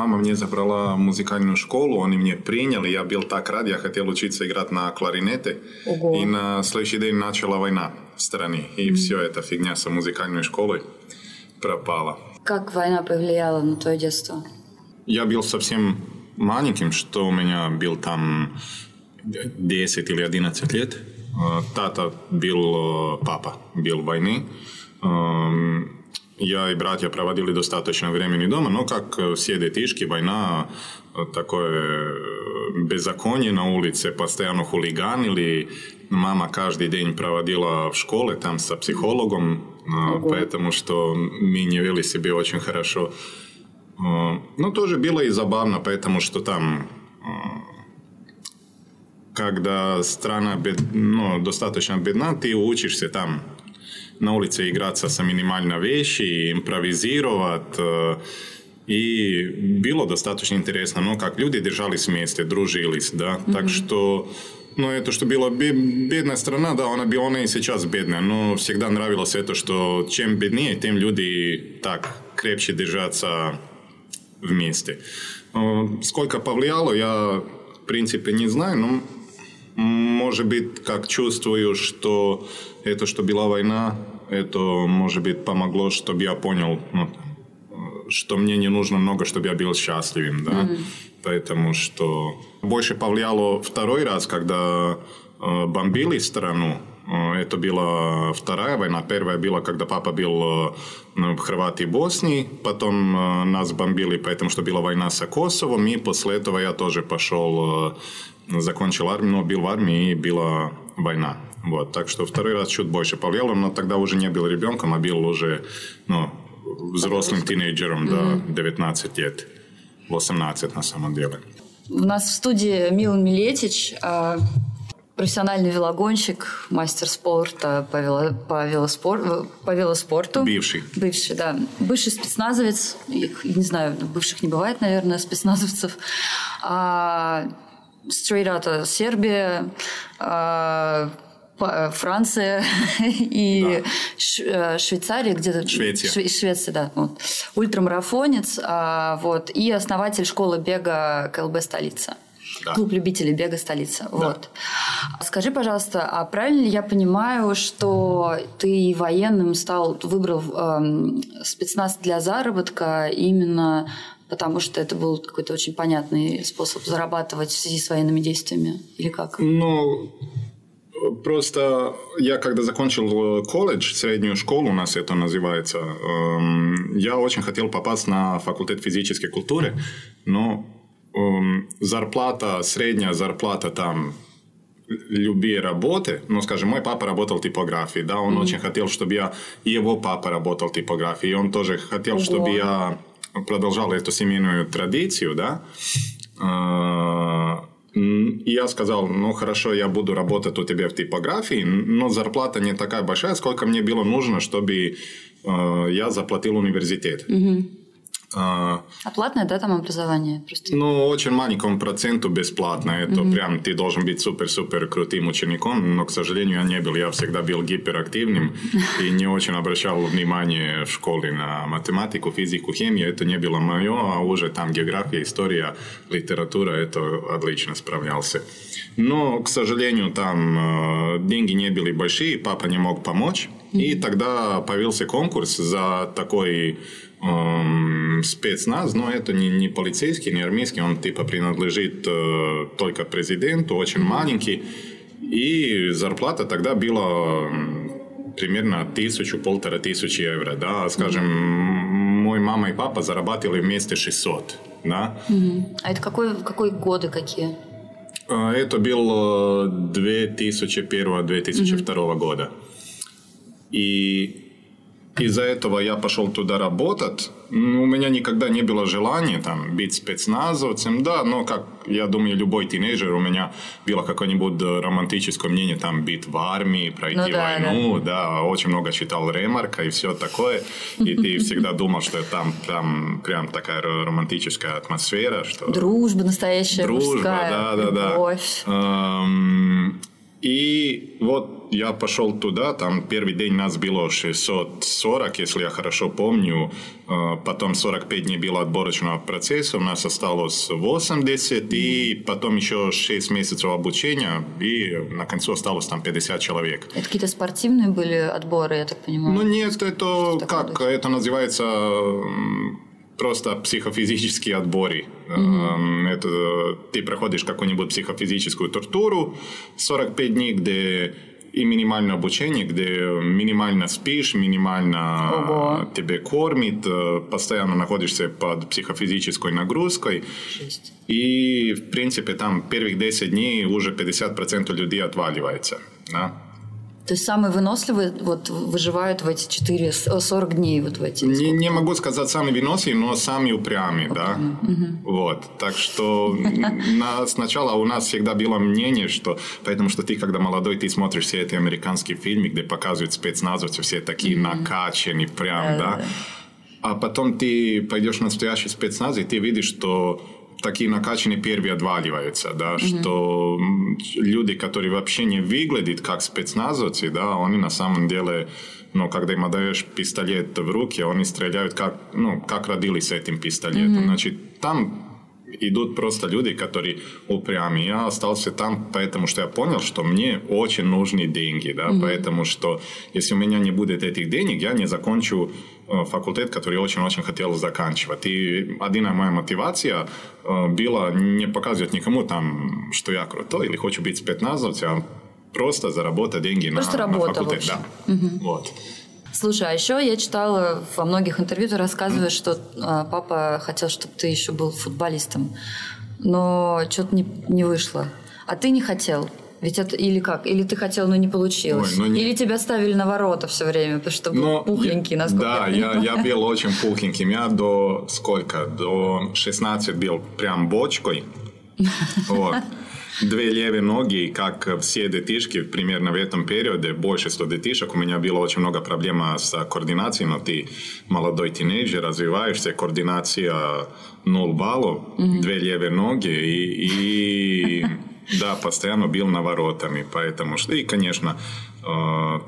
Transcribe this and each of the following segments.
мама мне забрала музыкальную школу, они меня приняли, я был так рад, я хотел учиться играть на кларинете. Ого. И на следующий день начала война в стране, и все эта фигня со музыкальной школой пропала. Как война повлияла на твое детство? Я был совсем маленьким, что у меня был там 10 или 11 лет. Тата был, папа был в войне. Я и братья проводили достаточно времени дома, но как все детишки, война, такое беззаконие на улице, постоянно хулиганили. Мама каждый день проводила в школе там со психологом, поэтому что мы не вели себя очень хорошо. Но тоже было и забавно, потому что там, когда страна достаточно бедна, ты учишься там на улице играться с минимальной вещи, импровизировать. И было достаточно интересно, но как люди держались вместе, дружились, да. Mm-hmm. Так что, это что была бедная страна, да, она и сейчас бедная, но всегда нравилось это, что чем беднее, тем люди так крепче держатся вместе. Сколько повлияло, я в принципе не знаю, но может быть, как чувствую, что это, что была война, это, может быть, помогло, чтобы я понял, что мне не нужно много, чтобы я был счастливым, да, потому что больше повлияло второй раз, когда бомбили страну, это была вторая война, первая была, когда папа был в Хорватии и Боснии, потом нас бомбили, потому что была война с Косовом, и после этого я тоже пошел, закончил армию, но был в армии, и была война. Вот, так что второй раз чуть больше повлияло, но тогда уже не был ребенком, а был уже взрослым тинейджером, да, 19 лет, 18 на самом деле. У нас в студии Милан Милетич, профессиональный велогонщик, мастер спорта по велоспорту. Бывший. Бывший, да. Бывший спецназовец, не знаю, бывших не бывает, наверное, спецназовцев. Straight out Сербия, Франция и Швейцария, где-то Швеция, да, вот. Ультрамарафонец, вот, и основатель школы бега КЛБ Столица. Да. Клуб любителей бега «Столица». Да. Вот. Скажи, пожалуйста, а правильно ли я понимаю, что ты военным стал, выбрал спецназ для заработка именно потому, что это был какой-то очень понятный способ зарабатывать в связи с военными действиями? Или как? Просто я когда закончил колледж, среднюю школу у нас это называется, я очень хотел попасть на факультет физической культуры, но зарплата, средняя зарплата там любые работы, скажем, мой папа работал в типографии, да, он очень хотел, чтобы я, его папа работал в типографии, и он тоже хотел, чтобы я продолжал эту семейную традицию, да, и я сказал, хорошо, я буду работать у тебя в типографии, но зарплата не такая большая, сколько мне было нужно, чтобы я заплатил университет. А платное, да, там образование? Просто... очень маленькому проценту бесплатно. Это прям ты должен быть супер-супер крутым учеником, но, к сожалению, я не был. Я всегда был гиперактивным и не очень обращал внимание в школе на математику, физику, химию. Это не было мое, а уже там география, история, литература, это отлично справлялся. Но, к сожалению, там деньги не были большие, папа не мог помочь. И тогда появился конкурс за такой... спецназ, но это не полицейский, не армейский, он типа принадлежит только президенту, очень маленький, и зарплата тогда была примерно 1000-1500 евро, да, скажем, мой мама и папа зарабатывали вместе 600, да. А это какой годы какие? Это был 2001-2002 года, и из-за этого я пошел туда работать. У меня никогда не было желания там, быть спецназовцем. Да, но, как я думаю, любой тинейджер, у меня было какое-нибудь романтическое мнение там, быть в армии, пройти войну. Да, очень много читал Ремарка и все такое. И ты всегда думал, что там прям такая романтическая атмосфера. Дружба настоящая, мужская, любовь. И вот я пошел туда, там первый день нас было 640, если я хорошо помню. Потом 45 дней было отборочного процесса, у нас осталось 80, и потом еще 6 месяцев обучения, и на концу осталось там 50 человек. Это какие-то спортивные были отборы, я так понимаю? Ну нет, это как, это называется... Просто психофизические отборы. Mm-hmm. Это, ты проходишь какую-нибудь психофизическую тортуру, 45 дней, где и минимальное обучение, где минимально спишь, минимально Ого. Тебе кормит, постоянно находишься под психофизической нагрузкой. Жесть. И, в принципе, там первых 10 дней уже 50% людей отваливается. Да? То есть самые выносливые вот, выживают в эти 40 дней? Вот в эти, не могу сказать самые выносливые, но самые упрямые. Okay. Да? Mm-hmm. Вот. Так что сначала у нас всегда было мнение, что поэтому что ты, когда молодой, ты смотришь все эти американские фильмы, где показывают спецназовцы, все такие mm-hmm. накачанные прям. Yeah, да? Yeah. А потом ты пойдешь в настоящий спецназ, и ты видишь, что... Такие накачанные первые отваливаются, да, mm-hmm. что люди, которые вообще не выглядят как спецназовцы, да, они на самом деле, ну, когда им отдаешь пистолет в руки, они стреляют как, ну, как родились с этим пистолетом. Mm-hmm. Значит, там идут просто люди, которые упрямые. Я остался там, потому что я понял, что мне очень нужны деньги, да, mm-hmm. поэтому что если у меня не будет этих денег, я не закончу факультет, который я очень-очень хотел заканчивать. И одна моя мотивация была не показывать никому, там, что я крутой или хочу быть спецназовцем, а просто заработать деньги на факультет. Да. Угу. Вот. Слушай, а еще я читала во многих интервью, ты рассказываешь, что папа хотел, чтобы ты еще был футболистом, но что-то не вышло. А ты не хотел? Ведь это или как? Или ты хотел, но не получилось? Ой, ну или тебя ставили на ворота все время, потому что был пухленький, насколько я понимаю. Я был очень пухленьким. Я до 16 был прям бочкой. Вот. Две левые ноги, как все детишки, примерно в этом периоде, больше 100 детишек. У меня было очень много проблем с координацией, но ты молодой тинейджер, развиваешься, координация 0 баллов, mm-hmm. две левые ноги и... Да, постоянно бил на воротами, поэтому что и, конечно,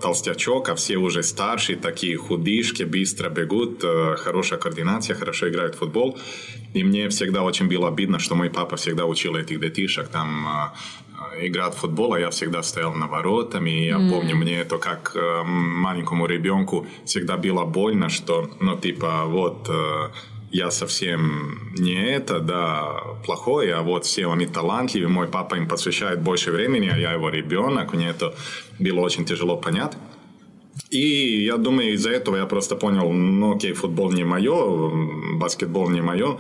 толстячок, а все уже старшие, такие худышки, быстро бегут, хорошая координация, хорошо играют в футбол. И мне всегда очень было обидно, что мой папа всегда учил этих детишек там играть в футбол, а я всегда стоял на воротами. И я помню, мне это как маленькому ребенку всегда было больно, что, ну, типа, вот... Я совсем не это, да, плохой, а вот все они талантливые, мой папа им посвящает больше времени, а я его ребенок, мне это было очень тяжело понять. И я думаю, из-за этого я просто понял, ну окей, футбол не мое, баскетбол не мое,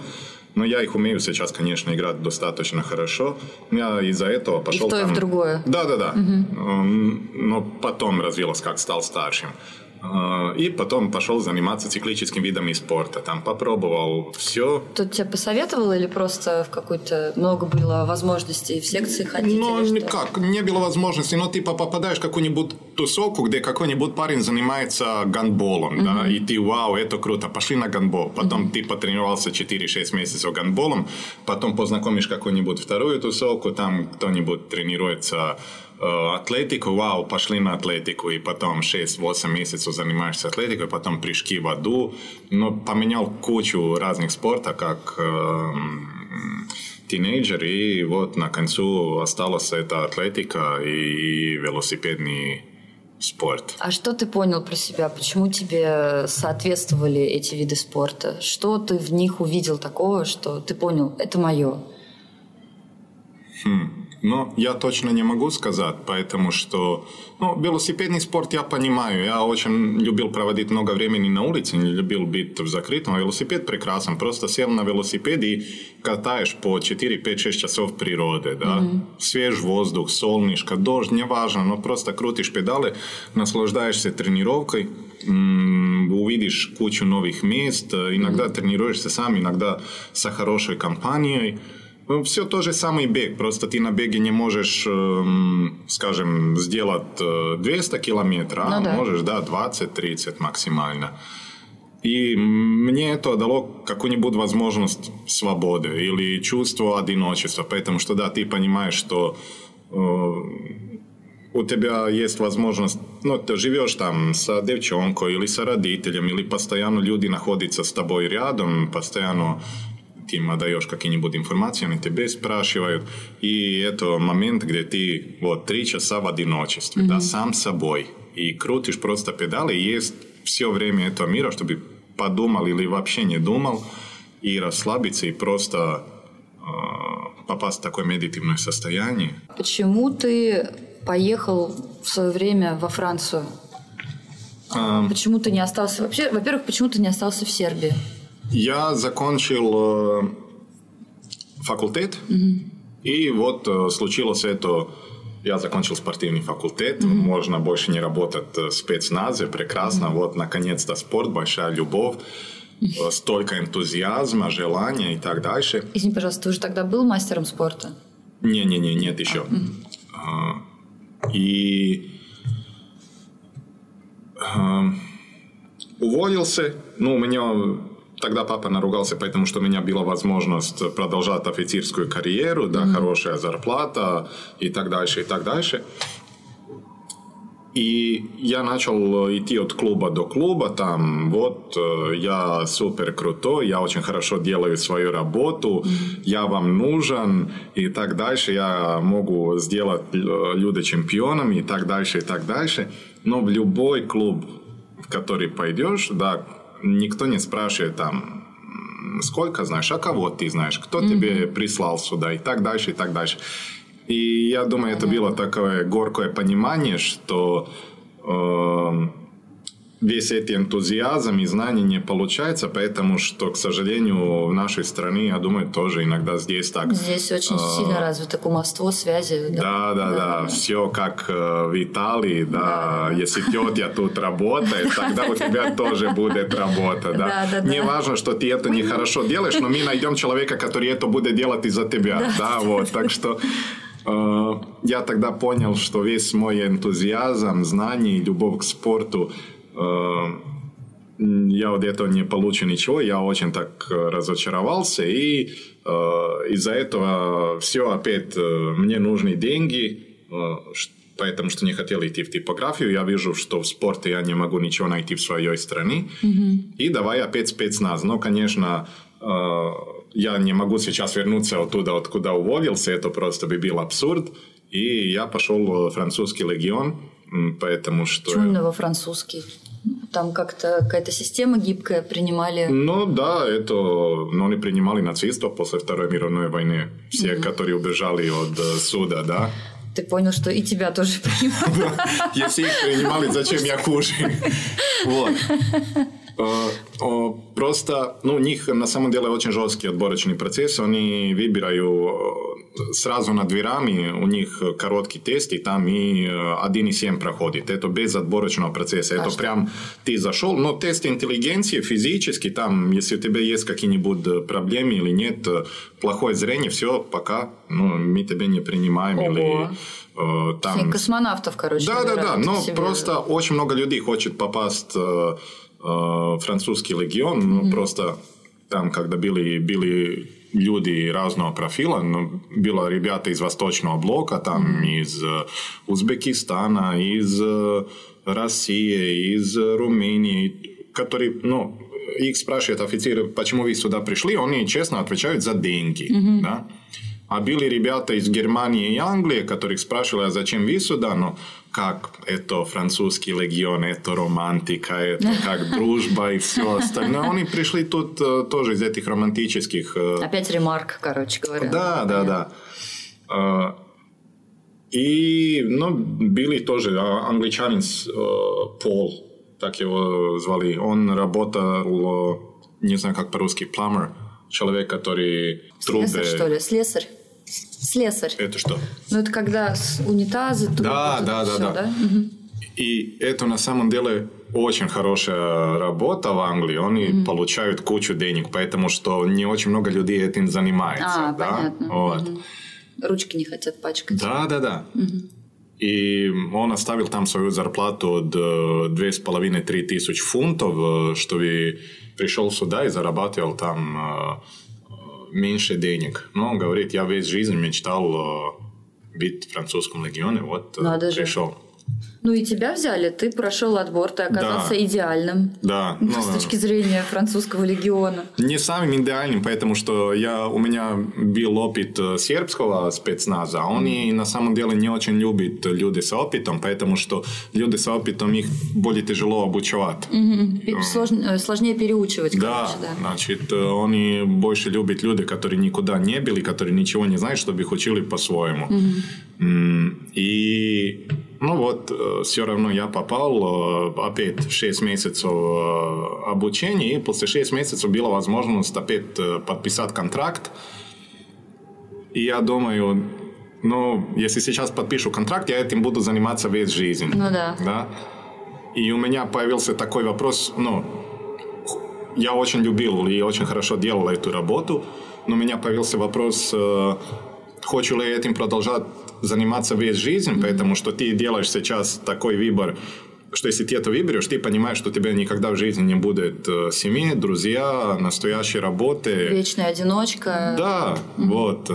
но я их умею сейчас, конечно, играть достаточно хорошо. Я из-за этого пошел там... И в то, и в другое. Да-да-да, но потом развилось, как стал старшим. И потом пошел заниматься циклическим видами спорта. Там попробовал все. Тут тебя посоветовал или просто в какой-то... Много было возможностей в секции ходить? Ну, никак. Не было возможности. Но ты попадаешь в какую-нибудь тусовку, где какой-нибудь парень занимается гандболом. Mm-hmm. Да? И ты, вау, это круто, пошли на гандбол. Потом ты потренировался 4-6 месяцев гандболом. Потом познакомишь какую-нибудь вторую тусовку. Там кто-нибудь тренируется... атлетику, вау, пошли на атлетику, и потом 6-8 месяцев занимаешься атлетикой, потом прыжки в воду, но поменял кучу разных спортов, как тинейджер, и вот на концу осталась эта атлетика и велосипедный спорт. А что ты понял про себя? Почему тебе соответствовали эти виды спорта? Что ты в них увидел такого, что ты понял, это мое? Но я точно не могу сказать, потому что, ну, велосипедный спорт я понимаю. Я очень любил проводить много времени на улице, не любил быть в закрытом. Велосипед прекрасен. Просто сел на велосипед и катаешь по 4-5-6 часов природы. Да? Mm-hmm. Свеж воздух, солнышко, дождь, неважно. Но просто крутишь педали, наслаждаешься тренировкой, увидишь кучу новых мест. Иногда тренируешься сам, иногда с хорошей компанией. Все то же самое бег, просто ты на беге не можешь, скажем, сделать 200 километров, ну, а да. можешь, да, 20-30 максимально. И мне это дало какую-нибудь возможность свободы или чувство одиночества, потому что, да, ты понимаешь, что... у тебя есть возможность, ну, ты живешь там с девчонкой или с родителем, или постоянно люди находятся с тобой рядом, постоянно ты им даешь какие-нибудь информации, они тебя спрашивают. И это момент, где ты вот 3 часа в одиночестве, mm-hmm. да, сам собой. И крутишь просто педали, и есть все время этого мира, чтобы подумал или вообще не думал, и расслабиться, и просто попасть в такое медитативное состояние. Почему ты поехал в свое время во Францию? Почему ты не остался вообще? Во-первых, почему ты не остался в Сербии? Я закончил факультет, mm-hmm. и вот случилось это. Я закончил спортивный факультет, mm-hmm. можно больше не работать в спецназе, прекрасно, mm-hmm. вот, наконец-то спорт, большая любовь, mm-hmm. столько энтузиазма, желания и так дальше. Извини, пожалуйста, ты уже тогда был мастером спорта? Не-не-не, нет еще. Mm-hmm. И уволился, ну, у меня... Тогда папа наругался, потому что у меня была возможность продолжать офицерскую карьеру, да, mm-hmm. хорошая зарплата и так дальше, и так дальше. И я начал идти от клуба до клуба, там, вот, я супер крутой, я очень хорошо делаю свою работу, mm-hmm. я вам нужен, и так дальше, я могу сделать людей чемпионами, и так дальше, и так дальше. Но в любой клуб, в который пойдешь, да, никто не спрашивает там, сколько знаешь, а кого ты знаешь, кто mm-hmm. тебе прислал сюда, и так дальше, и так дальше. И я думаю, это было такое горькое понимание, что весь этот энтузиазм и знания не получается, потому что, к сожалению, в нашей стране, я думаю, тоже иногда здесь так. Здесь очень сильно развито кумовство, связи. Да. Все как в Италии, да. Если тетя тут работает, тогда у тебя тоже будет работа, да. Не важно, что ты это нехорошо делаешь, но мы найдем человека, который это будет делать из-за тебя, да, вот. Так что... Я тогда понял, что весь мой энтузиазм, знания и любовь к спорту, я от этого не получу ничего, я очень так разочаровался, и из-за этого все опять, мне нужны деньги, поэтому что не хотел идти в типографию, я вижу, что в спорте я не могу ничего найти в своей стране, mm-hmm. и давай опять спецназ, но, конечно... Я не могу сейчас вернуться оттуда, откуда уволился, это просто бы был абсурд. И я пошел во французский легион, потому что... Почему именно во французский? Там как-то какая-то система гибкая, принимали... Ну да, это... Но они принимали нацистов после Второй мировой войны. Все, угу. которые убежали от суда, да? Ты понял, что и тебя тоже принимали. Если их принимали, зачем я хуже? Вот. Просто, ну, у них на самом деле очень жесткий отборочный процесс, они выбирают сразу над дверами, у них короткий тест, и там и 1,7 проходит, это без отборочного процесса, это прям ты зашел, но тест интеллигенции физически, там, если у тебя есть какие-нибудь проблемы или нет, плохое зрение, все, пока, ну, мы тебя не принимаем, ого. Или... Там... Космонавтов, короче. Да, но себе... просто очень много людей хочет попасть... французский легион, mm-hmm. ну, просто там, когда были люди разного профила, ну, было ребята из Восточного блока, там, mm-hmm. из Узбекистана, из России, из Румынии, которые, ну, их спрашивают офицеры, почему вы сюда пришли, они честно отвечают за деньги, mm-hmm. да? А были ребята из Германии и Англии, которых спрашивали, а зачем вы сюда, но как это французский легион, это романтика, это как дружба и все остальное. Они пришли тут тоже из этих романтических... Опять ремарк, короче говоря. Да. И, ну, были тоже англичанин Пол, так его звали. Он работал, не знаю, как по-русски, plumber, человек, который... Трубы... Слесарь, что ли? Слесарь. Это что? Ну, это когда унитазы, трубы, да? Угу. И это на самом деле очень хорошая работа в Англии. Они угу. получают кучу денег, потому что не очень много людей этим занимается. А, да? Понятно. Вот. Угу. Ручки не хотят пачкать. Да. Угу. И он оставил там свою зарплату от 2,5-3 тысяч фунтов, чтобы пришел сюда и зарабатывал там... меньше денег. Но он говорит, я весь жизнь мечтал бит в французском легионе, вот пришел. Ну и тебя взяли, ты прошел отбор, ты оказался идеальным. Да. Ну, с точки зрения французского легиона. Не самым идеальным, потому что у меня был опыт сербского спецназа. Они на самом деле не очень любят людей с опытом, потому что люди с опытом их более тяжело обучать. Сложнее переучивать, короче, да. Значит, они больше любят людей, которые никуда не были, которые ничего не знают, чтобы их учили по-своему. И... Ну вот, все равно я попал, опять 6 месяцев обучения, и после 6 месяцев была возможность опять подписать контракт. И я думаю, ну, если сейчас подпишу контракт, я этим буду заниматься весь жизнь. Ну да. Да? И у меня появился такой вопрос, ну, я очень любил и очень хорошо делал эту работу, но у меня появился вопрос, хочу ли я этим продолжать заниматься весь жизнь, потому что ты делаешь сейчас такой выбор, что если ты это выберешь, ты понимаешь, что у тебя никогда в жизни не будет семьи, друзья, настоящей работы. Вечная одиночка. Да, вот.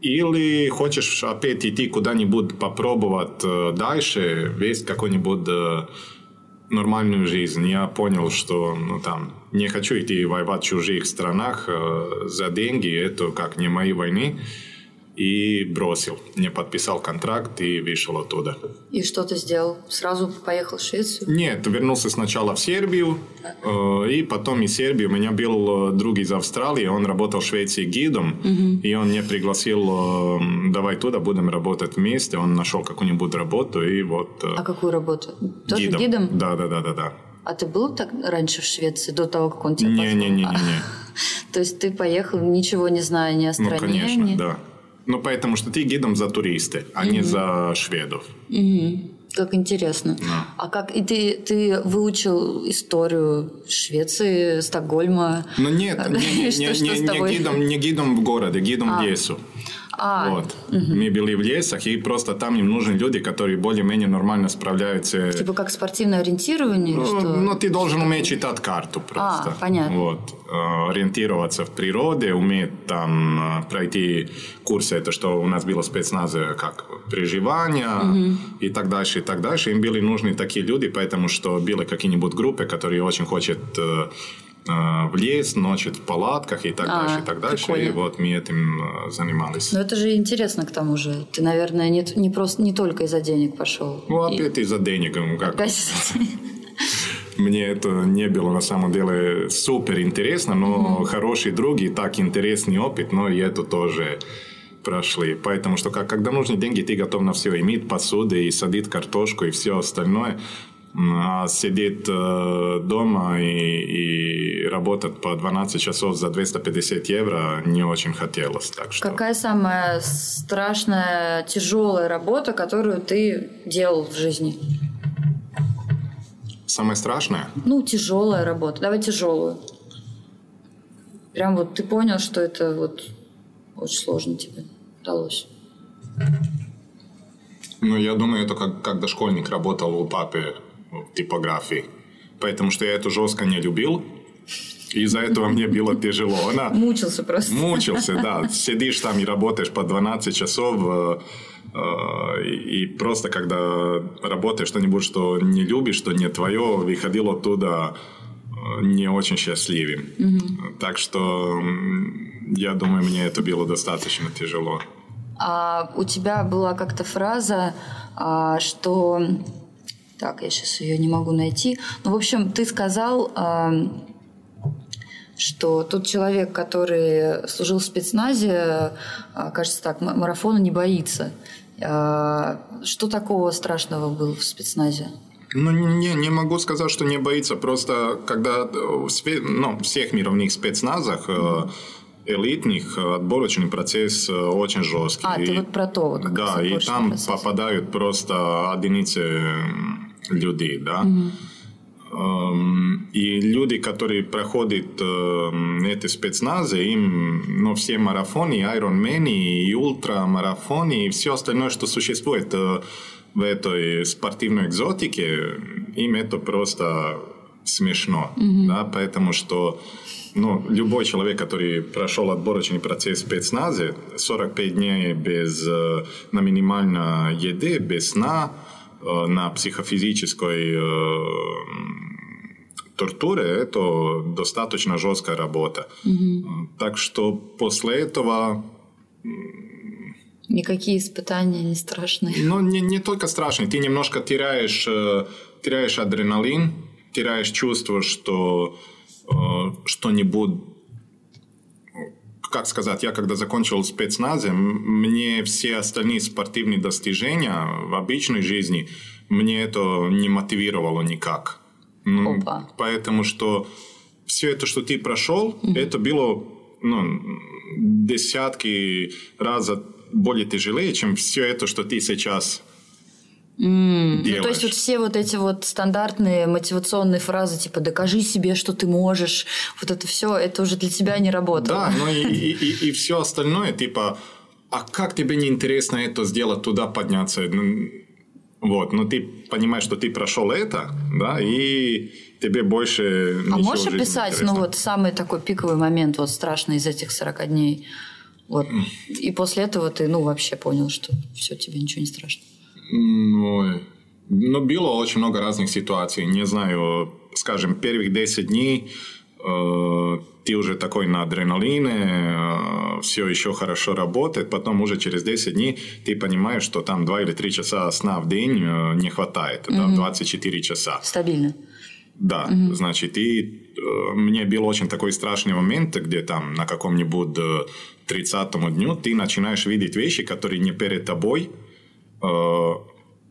Или хочешь опять идти куда-нибудь попробовать дальше, вести какой-нибудь нормальную жизнь. Я понял, что не хочу идти воевать в чужих странах за деньги, это как не мои войны. И бросил. Не подписал контракт и вышел оттуда. И что ты сделал? Сразу поехал в Швецию? Нет, вернулся сначала в Сербию. И потом из Сербии. У меня был друг из Австралии. Он работал в Швеции гидом. И он меня пригласил. Давай туда, будем работать вместе. Он нашел какую-нибудь работу. И вот. А какую работу? Тоже гидом? Да. А ты был так раньше в Швеции, до того, как он тебя позвал? Не. То есть ты поехал, ничего не зная ни о стране? Ну, конечно, да. Ну, потому что ты гидом за туристы, а не за шведов. Как интересно. Да. А как и ты выучил историю Швеции, Стокгольма? Ну, нет, не гидом в городе, гидом в лесу. Вот. Мы были в лесах, и просто там им нужны люди, которые более-менее нормально справляются. Типа как спортивное ориентирование? Ну, ты должен уметь читать карту просто. Понятно. Вот. Ориентироваться в природе, уметь там пройти курсы, это что у нас было спецназы, как приживание и так дальше. Им были нужны такие люди, потому что были какие-нибудь группы, которые очень хотят... в лес, ночью в палатках и так дальше, и так дальше. Прикольно. И вот мы этим занимались. Но это же интересно к тому же. Ты, наверное, не только из-за денег пошел. Ну, опять из-за денег. Мне это не было на самом деле супер интересно, но хорошие други, так интересный опыт, но и это тоже прошли. Поэтому, что когда нужны деньги, ты готов на все. И мыть посуду, и садить картошку, и все остальное. А сидеть дома и работать по 12 часов за 250 евро не очень хотелось. Так что... Какая самая страшная, тяжелая работа, которую ты делал в жизни? Самая страшная? Ну, тяжелая работа. Давай тяжелую. Прям вот ты понял, что это вот очень сложно тебе удалось. Ну, я думаю, это когда школьник работал у папы в типографии. Потому что я это жестко не любил. Из-за этого мне было тяжело. Мучился просто. Мучился, да. Сидишь там и работаешь по 12 часов. И просто когда работаешь что-нибудь, что не любишь, что не твое, выходил оттуда не очень счастливым. Так что, я думаю, мне это было достаточно тяжело. А у тебя была как-то фраза, что... Так, я сейчас ее не могу найти. Ну, в общем, ты сказал, что тот человек, который служил в спецназе, кажется так, марафона не боится. Что такого страшного было в спецназе? Ну, не могу сказать, что не боится. Просто когда в всех мировых спецназах... элитных, отборочный процесс очень жесткий. Ты вот про то. Вот, да, и там процесс. Попадают просто единицы людей, да. И люди, которые проходят эти спецназы, им все марафоны, Iron Man, и ультрамарафоны, и все остальное, что существует в этой спортивной экзотике, им это просто смешно, да, поэтому что, ну, любой человек, который прошел отборочный процесс в спецназе, 45 дней без, на минимальной еды, без сна, на психофизической тортуре, это достаточно жесткая работа. Так что после этого... Никакие испытания не страшные. Ну, не только страшные. Ты немножко теряешь адреналин, теряешь чувство, что что-нибудь... Как сказать, я когда закончил спецназ, мне все остальные спортивные достижения в обычной жизни, мне это не мотивировало никак. Ну, поэтому что все это, что ты прошел, это было, ну, десятки раз более тяжелее, чем все это, что ты сейчас делаешь. Ну, то есть вот все вот эти вот стандартные мотивационные фразы, типа «докажи себе, что ты можешь», вот это все, это уже для тебя не работало. Да, ну и все остальное, типа «а как тебе неинтересно это сделать, туда подняться?» Вот, но ты понимаешь, что ты прошел это, да, и тебе больше ничего. А можешь описать, ну, вот самый такой пиковый момент, вот страшный из этих 40 дней, вот, и после этого ты, ну, вообще понял, что все, тебе ничего не страшно? Ну, было очень много разных ситуаций, не знаю, скажем, первых 10 дней ты уже такой на адреналине, все еще хорошо работает, потом уже через 10 дней ты понимаешь, что там 2 или 3 часа сна в день не хватает, там 24 часа. Стабильно. Да, значит, и мне был очень такой страшный момент, где там на каком-нибудь 30-му дню ты начинаешь видеть вещи, которые не перед тобой,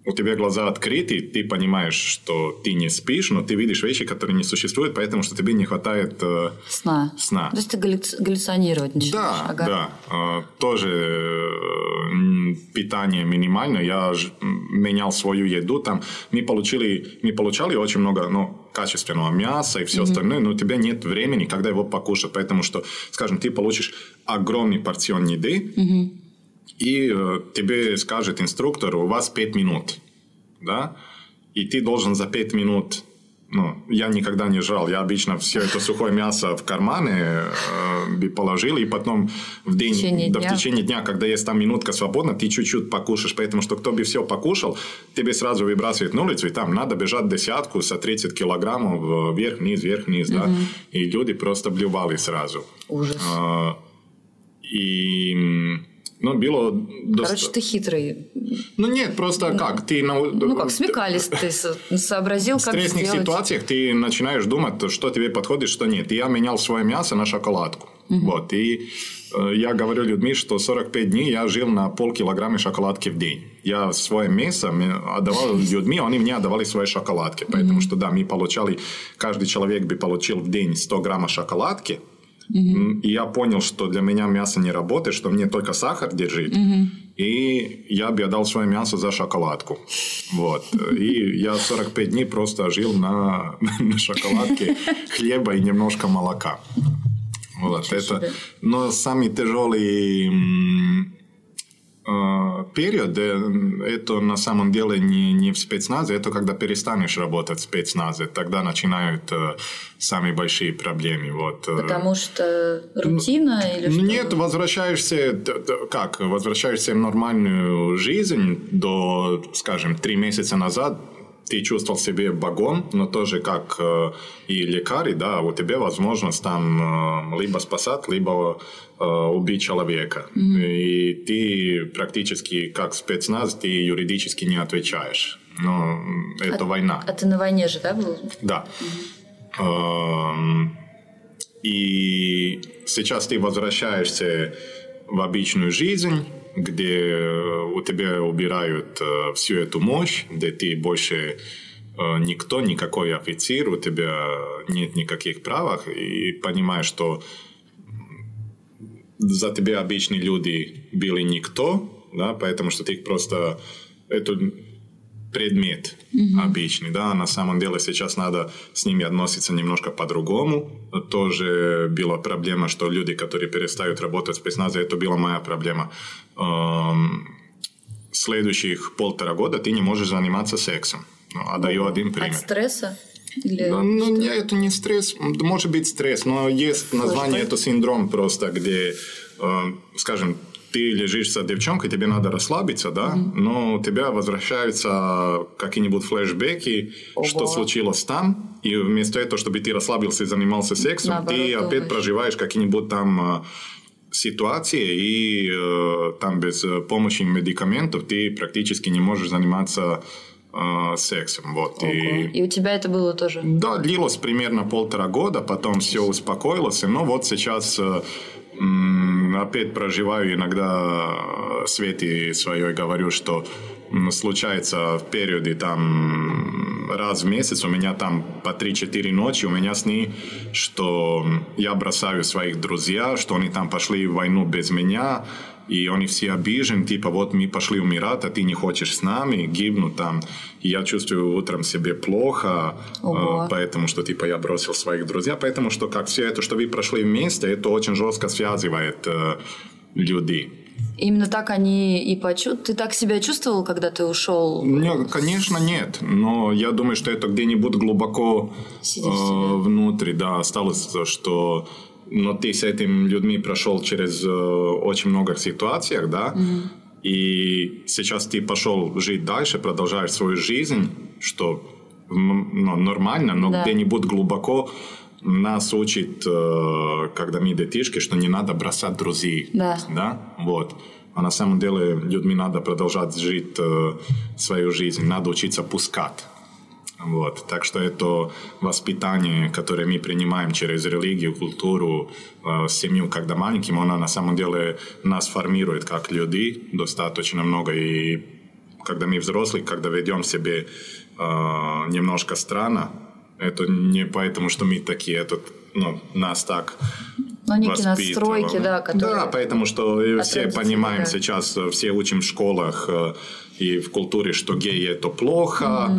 у тебя глаза открыты, ты понимаешь, что ты не спишь, но ты видишь вещи, которые не существуют, поэтому что тебе не хватает сна. То есть ты галлюционировать начинаешь. Да, да. Тоже питание минимальное. Я менял свою еду. Там мы получали очень много, ну, качественного мяса и все остальное, но у тебя нет времени, когда его покушать. Поэтому что, скажем, ты получишь огромный порцион еды, и тебе скажет инструктор, у вас 5 минут, да, и ты должен за 5 минут, ну, я никогда не жрал, я обычно все это сухое мясо в карманы положил, и потом в течение дня, когда есть там минутка свободна, ты чуть-чуть покушаешь, поэтому что кто бы все покушал, тебе сразу выбрасывает на улицу, и там надо бежать десятку со 30 килограммов вверх-вниз, да, и люди просто блевали сразу. Ужас. Ну, было... Короче, ты хитрый. Ну, нет, просто как? Ты... Ну, как смекалист, ты сообразил, как сделать. В стрессных ситуациях ты начинаешь думать, что тебе подходит, что нет. Я менял свое мясо на шоколадку. Вот. И я говорю людям, что 45 дней я жил на полкилограмма шоколадки в день. Я свое мясо отдавал людям, они мне отдавали свои шоколадки. Поэтому что, да, мы получали... Каждый человек бы получил в день 100 граммов шоколадки. И я понял, что для меня мясо не работает, что мне только сахар держит. И я бы отдал свое мясо за шоколадку. Вот. И я 45 дней просто жил на шоколадке, хлеба и немножко молока. Вот. Это, но самый тяжелый период, это на самом деле не в спецназе, это когда перестанешь работать в спецназе, тогда начинают самые большие проблемы. Вот. Потому что рутина или что? Нет, возвращаешься в нормальную жизнь до, скажем, 3 месяца назад, ты чувствовал себя богом, но тоже как и лекарь, да, у тебя возможность там либо спасать, либо убить человека. И ты практически как спецназ, ты юридически не отвечаешь. Но это война. А ты на войне же, да, был? Да. И сейчас ты возвращаешься в обычную жизнь, где у тебя убирают всю эту мощь, где ты больше никто, никакой офицер, у тебя нет никаких прав, и понимаешь, что за тебя обычные люди были никто, да, поэтому что ты просто... Это предмет обычный, да, на самом деле сейчас надо с ними относиться немножко по-другому. Тоже была проблема, что люди, которые перестают работать в спецназе, это была моя проблема. Следующих 1,5 года ты не можешь заниматься сексом. Отдаю один пример. От стресса? Или да, ну, нет, это не стресс. Может быть стресс, но есть название, это синдром просто, где, скажем, ты лежишь с девчонкой, тебе надо расслабиться, да, но у тебя возвращаются какие-нибудь флешбеки, что случилось там, и вместо того, чтобы ты расслабился и занимался сексом, ты опять проживаешь какие-нибудь там ситуации, и там без помощи медикаментов ты практически не можешь заниматься сексом. Вот. И у тебя это было тоже? Да, длилось примерно 1,5 года, потом все успокоилось, но вот сейчас... Опять проживаю иногда Свете своей, говорю, что случается в периоды там раз в месяц, у меня там по 3-4 ночи, у меня сны, что я бросаю своих друзей, что они там пошли в войну без меня, и они все обижены, типа вот мы пошли умирать, а ты не хочешь с нами, гибнут там. И я чувствую утром себе плохо, поэтому что типа я бросил своих друзей, поэтому что как все это, что вы прошли вместе, это очень жестко связывает людей. Именно так они и почувствовали. Ты так себя чувствовал, когда ты ушел? Нет, конечно, нет. Но я думаю, что это где-нибудь глубоко внутри, да, осталось, что... Но ты с этими людьми прошел через очень много ситуаций, да, и сейчас ты пошел жить дальше, продолжаешь свою жизнь, что ну, нормально, но где-нибудь глубоко нас учит, когда мы детишки, что не надо бросать друзей, да, вот. А на самом деле людьми надо продолжать жить свою жизнь, надо учиться пускать. Вот. Так что это воспитание, которое мы принимаем через религию, культуру, семью, когда маленьким, оно на самом деле нас формирует как людей достаточно много. И когда мы взрослые, когда ведем себя немножко странно, это не поэтому, что мы такие, это, ну, нас так некие настройки, да, которые... Да, потому что все понимаем сейчас, все учим в школах и в культуре, что геи – это плохо,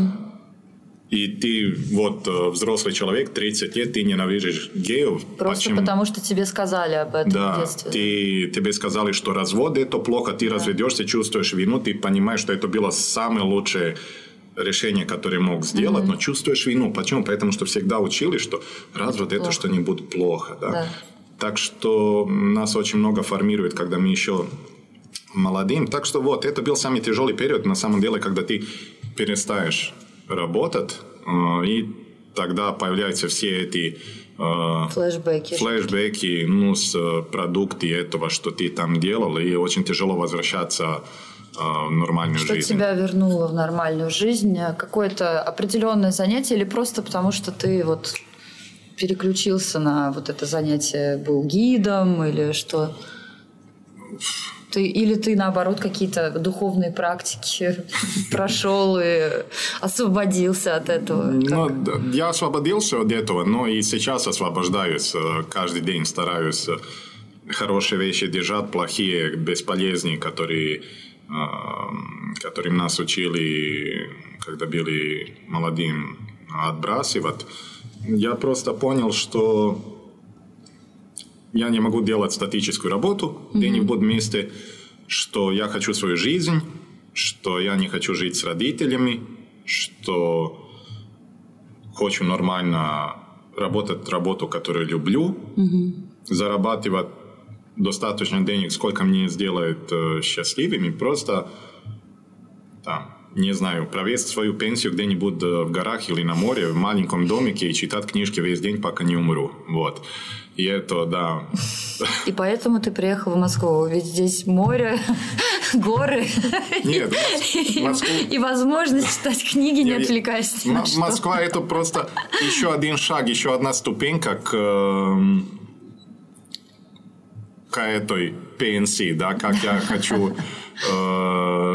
и ты, вот, взрослый человек, 30 лет, ты ненавидишь геев. Просто почему? Потому, что тебе сказали об этом в детстве. Тебе сказали, что разводы – это плохо, ты разведешься, чувствуешь вину, ты понимаешь, что это было самое лучшее решение, которое мог сделать, но чувствуешь вину. Почему? Потому, что всегда учили, что развод – это что-нибудь плохо. Да? Да. Так что нас очень много формирует, когда мы еще молодым. Так что вот, это был самый тяжелый период, на самом деле, когда ты перестаешь... работать, и тогда появляются все эти флешбеки ну, с продукты этого, что ты там делал, и очень тяжело возвращаться в нормальную жизнь. Что тебя вернуло в нормальную жизнь? Какое-то определенное занятие или просто потому, что ты вот переключился на вот это занятие, был гидом или что? Или ты, наоборот, какие-то духовные практики прошел и освободился от этого? Ну, я освободился от этого, но и сейчас освобождаюсь. Каждый день стараюсь хорошие вещи держать, плохие, бесполезные, которые нас учили, когда были молодым, отбрасывать. Я просто понял, что... Я не могу делать статическую работу где-нибудь вместе, что я хочу свою жизнь, что я не хочу жить с родителями, что хочу нормально работать работу, которую люблю, зарабатывать достаточно денег, сколько мне сделает счастливыми, просто там. Не знаю, провести свою пенсию где-нибудь в горах или на море, в маленьком домике и читать книжки весь день, пока не умру. Вот. И это, да. И поэтому ты приехал в Москву, ведь здесь море, горы. Нет, Москва... И возможность читать книги, не отвлекаясь на что. Москва – это просто еще один шаг, еще одна ступенька к этой пенсии, да, как я хочу...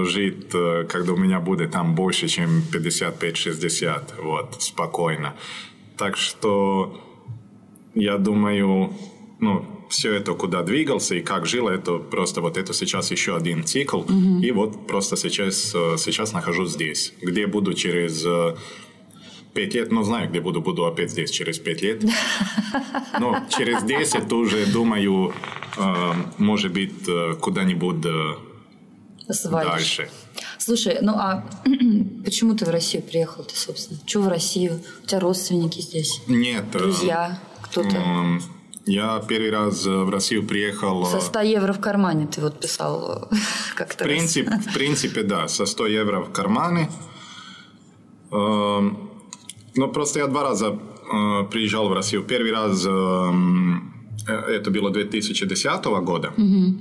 жить, когда у меня будет там больше, чем 55-60, вот, спокойно. Так что, я думаю, ну, все это, куда двигался и как жил, это просто вот это сейчас еще один цикл, и вот просто сейчас нахожусь здесь, где буду через 5 лет, ну, знаю, где буду опять здесь через 5 лет, но через 10 уже, думаю, может быть, куда-нибудь... Свалишь. Дальше. Слушай, ну а почему ты в Россию приехал-то, собственно? Чего в Россию? У тебя родственники здесь? Нет. Друзья? Кто-то? Я первый раз в Россию приехал... Со 100 евро в кармане ты вот писал как-то. В принципе, да. Со 100 евро в кармане. Но просто я 2 раза приезжал в Россию. Первый раз это было 2010 года. Угу.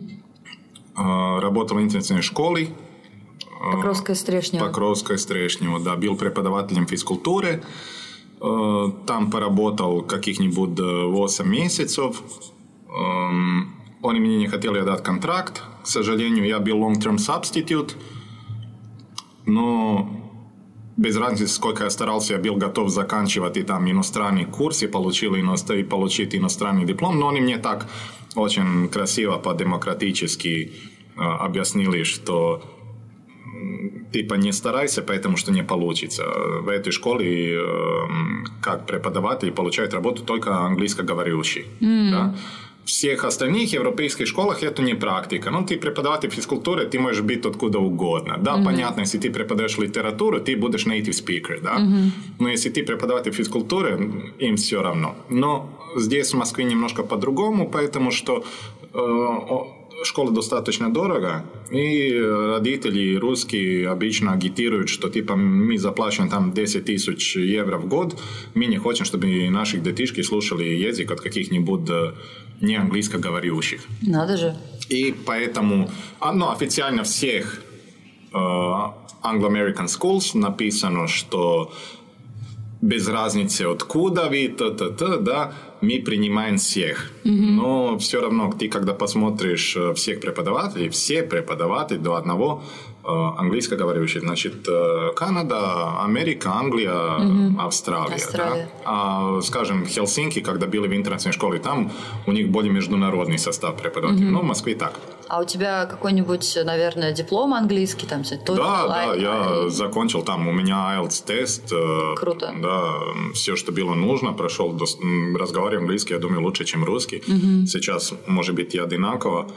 Работал в интернатной школе. Покровская-Стрешня. Покровская-Стрешня, да. Был преподавателем физкультуры. Там поработал каких-нибудь 8 месяцев. Они мне не хотели дать контракт. К сожалению, я был long-term substitute. Но без разницы, сколько я старался, я был готов заканчивать и там иностранный курс и получить иностранный диплом. Но они мне так очень красиво, по-демократически объяснили, что... Типа не старайся, потому что не получится. В этой школе как преподаватель получает работу только английскоговорящий. Mm. Да? В всех остальных европейских школах это не практика. Ну, ты преподаватель физкультуры, ты можешь быть откуда угодно. Да, mm-hmm. понятно, если ты преподаешь литературу, ты будешь native speaker. Да? Mm-hmm. Но если ты преподаватель физкультуры, им все равно. Но здесь в Москве немножко по-другому, потому что... Школа достаточно дорого, и родители русские обычно агитируют, что типа мы заплачем там 10 тысяч евро в год, мы не хотим, чтобы наши детишки слушали язык от каких-нибудь не английскоговорящих. Надо же. И поэтому, ну, официально всех Anglo-American schools написано, что без разницы откуда вы, да, мы принимаем всех. Mm-hmm. Но все равно, ты когда посмотришь всех преподавателей, все преподаватели до одного английскоговорящие. Значит, Канада, Америка, Англия, mm-hmm. Австралия. Да? А, скажем, в Хельсинки, когда были в интернатной школе, там у них более международный состав преподавателей. Mm-hmm. Но в Москве так. А у тебя какой-нибудь, наверное, диплом английский? Там, да, я закончил там. У меня IELTS-тест. Круто. Да, все, что было нужно, прошел. Разговариваю английский, я думаю, лучше, чем русский. Mm-hmm. Сейчас, может быть, и одинаково.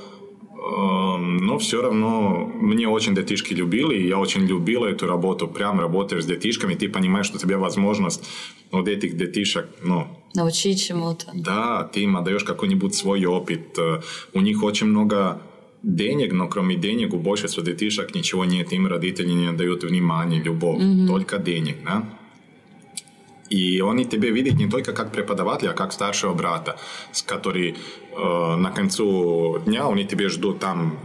Но все равно мне очень детишки любили, и я очень любил эту работу. Прям работаешь с детишками, ты понимаешь, что тебе возможность вот этих детишек, ну... Научить чему-то. Да, ты им отдаешь какой-нибудь свой опыт. У них очень много денег, но кроме денег у большинства детишек ничего нет. Им родители не дают внимания, любовь, mm-hmm. только денег, да? И они тебя видят не только как преподавателя, а как старшего брата, который на концу дня они тебя ждут там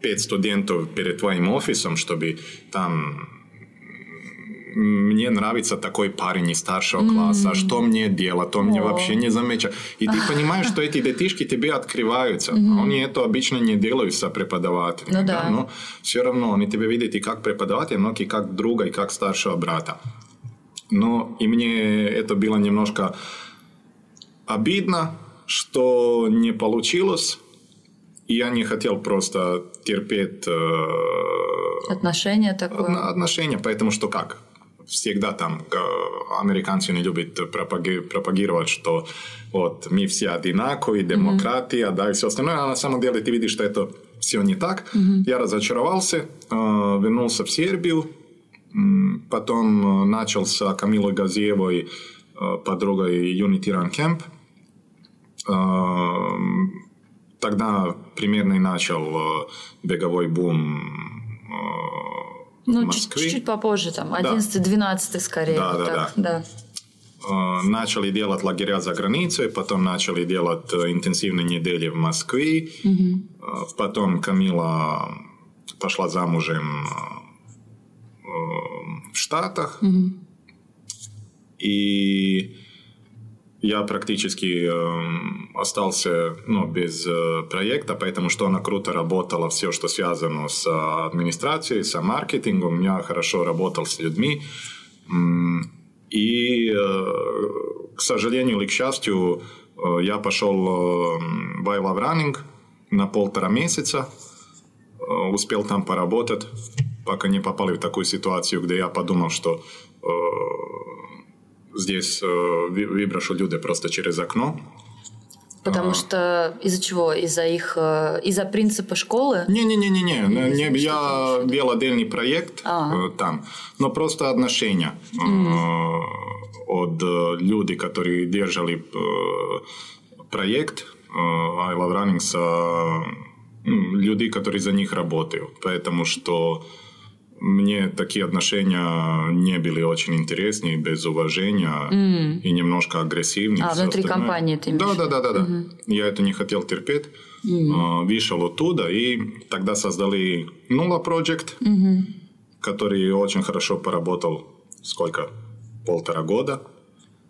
5 студентов перед твоим офисом, чтобы там... Мне нравится такой парень из старшего класса, что мне делать, он мне вообще не замечает. И ты понимаешь, что эти детишки тебе открываются. Mm-hmm. Они это обычно не делают со преподавателем. Ну, да? Да. Но все равно они тебя видят и как преподавателя, но и как друга, и как старшего брата. Но и мне это было немножко обидно, что не получилось. И я не хотел просто терпеть... отношения такое. Отношения, потому что как? Всегда там американцы не любят пропагировать, что вот мы все одинаковые, демократия, mm-hmm. да, и все остальное. А на самом деле ты видишь, что это все не так. Mm-hmm. Я разочаровался, вернулся в Сербию. Потом начал с Камилой Газиевой, подругой Unity Run Camp. Тогда примерно и начал беговой бум в Москве. Чуть-чуть попозже, там, 11-12 скорее. Да, вот да, так, да. Начали делать лагеря за границей, потом начали делать интенсивные недели в Москве. Угу. Потом Камила пошла замужем в Штатах. Mm-hmm. И я практически остался, ну, без проекта, потому что она круто работала, все, что связано с администрацией, с маркетингом. Я хорошо работал с людьми. И, к сожалению или к счастью, я пошел в I Love Running на 1,5 месяца. Успел там поработать, пока не попали в такую ситуацию, где я подумал, что здесь выброшу люди просто через окно. Потому что из-за чего? Из-за принципа школы? Не, я вел отдельный проект там, но просто отношения от людей, которые держали проект I Love Running, с людей, которые за них работают, поэтому что мне такие отношения не были очень интересны, без уважения и немножко агрессивны. А внутри компании ты имеешь? Да. Mm-hmm. Я это не хотел терпеть. Mm-hmm. Вышел оттуда, и тогда создали Нула Проджект, mm-hmm. который очень хорошо поработал, сколько? 1,5 года.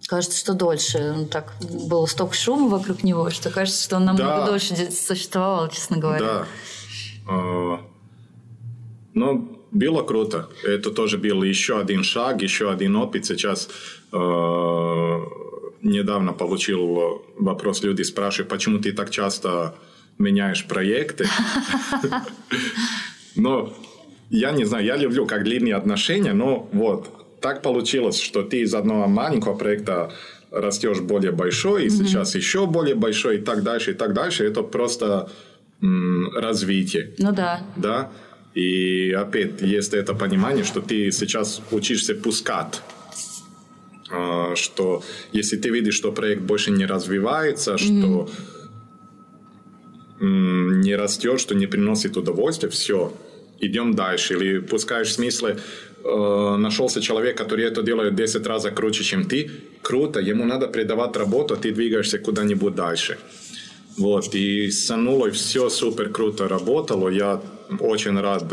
Кажется, что дольше. Ну, так было столько шума вокруг него, что кажется, что он намного дольше существовал, честно говоря. Да. Но было круто. Это тоже был еще один шаг, еще один опыт. Сейчас недавно получил вопрос, люди спрашивают, почему ты так часто меняешь проекты? Но я не знаю, я люблю как длинные отношения, но вот так получилось, что ты из одного маленького проекта растешь более большой, и сейчас еще более большой, и так дальше, и так дальше. Это просто развитие. Ну да. Да. И опять есть это понимание, что ты сейчас учишься пускать, что если ты видишь, что проект больше не развивается, что не растет, что не приносит удовольствия, все, идем дальше. Или пускаешь в смысле, нашелся человек, который это делает 10 раз круче, чем ты, круто, ему надо придавать работу, а ты двигаешься куда-нибудь дальше. Вот, и с Анулой все супер круто работало. Я очень рад,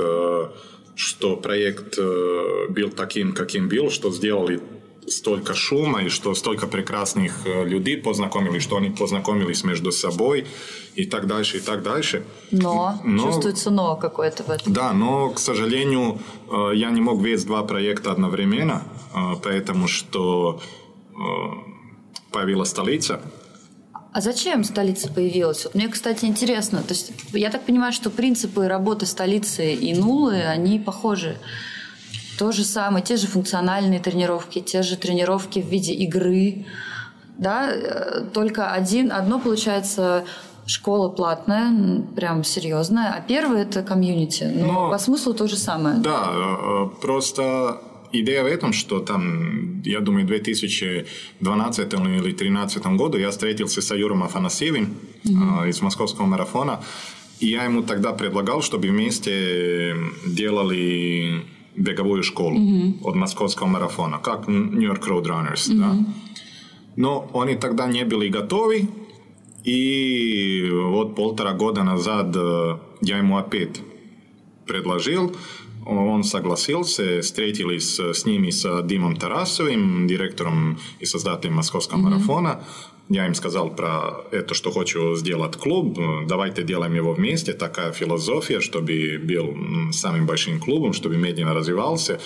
что проект был таким, каким был, что сделали столько шума, и что столько прекрасных людей познакомили, что они познакомились между собой, и так дальше, и так дальше. Но чувствуется «но» какое-то в этом. Да, но, к сожалению, я не мог вести 2 проекта одновременно, поэтому что появилась столица. А зачем столица появилась? Вот мне, кстати, интересно. То есть, я так понимаю, что принципы работы столицы и Нулы, они похожи. То же самое, те же функциональные тренировки, те же тренировки в виде игры. Да? Только одно, получается, школа платная, прям серьезная, а первое – это комьюнити. Но по смыслу то же самое. Да, просто идея в этом, что там, я думаю, в 2012 или 2013 году я встретился с Аюром Афанасьевым из Московского марафона, и я ему тогда предлагал, чтобы вместе делали беговую школу от Московского марафона, как New York Road Runners. Да? Но они тогда не были готовы, и вот 1,5 года назад я ему опять предложил. Он согласился, встретились с ними, с Димом Тарасовым, директором и создателем Московского марафона. Я им сказал про это, что хочу сделать клуб. Давайте делаем его вместе. Такая философия, чтобы был самым большим клубом, чтобы медленно развивался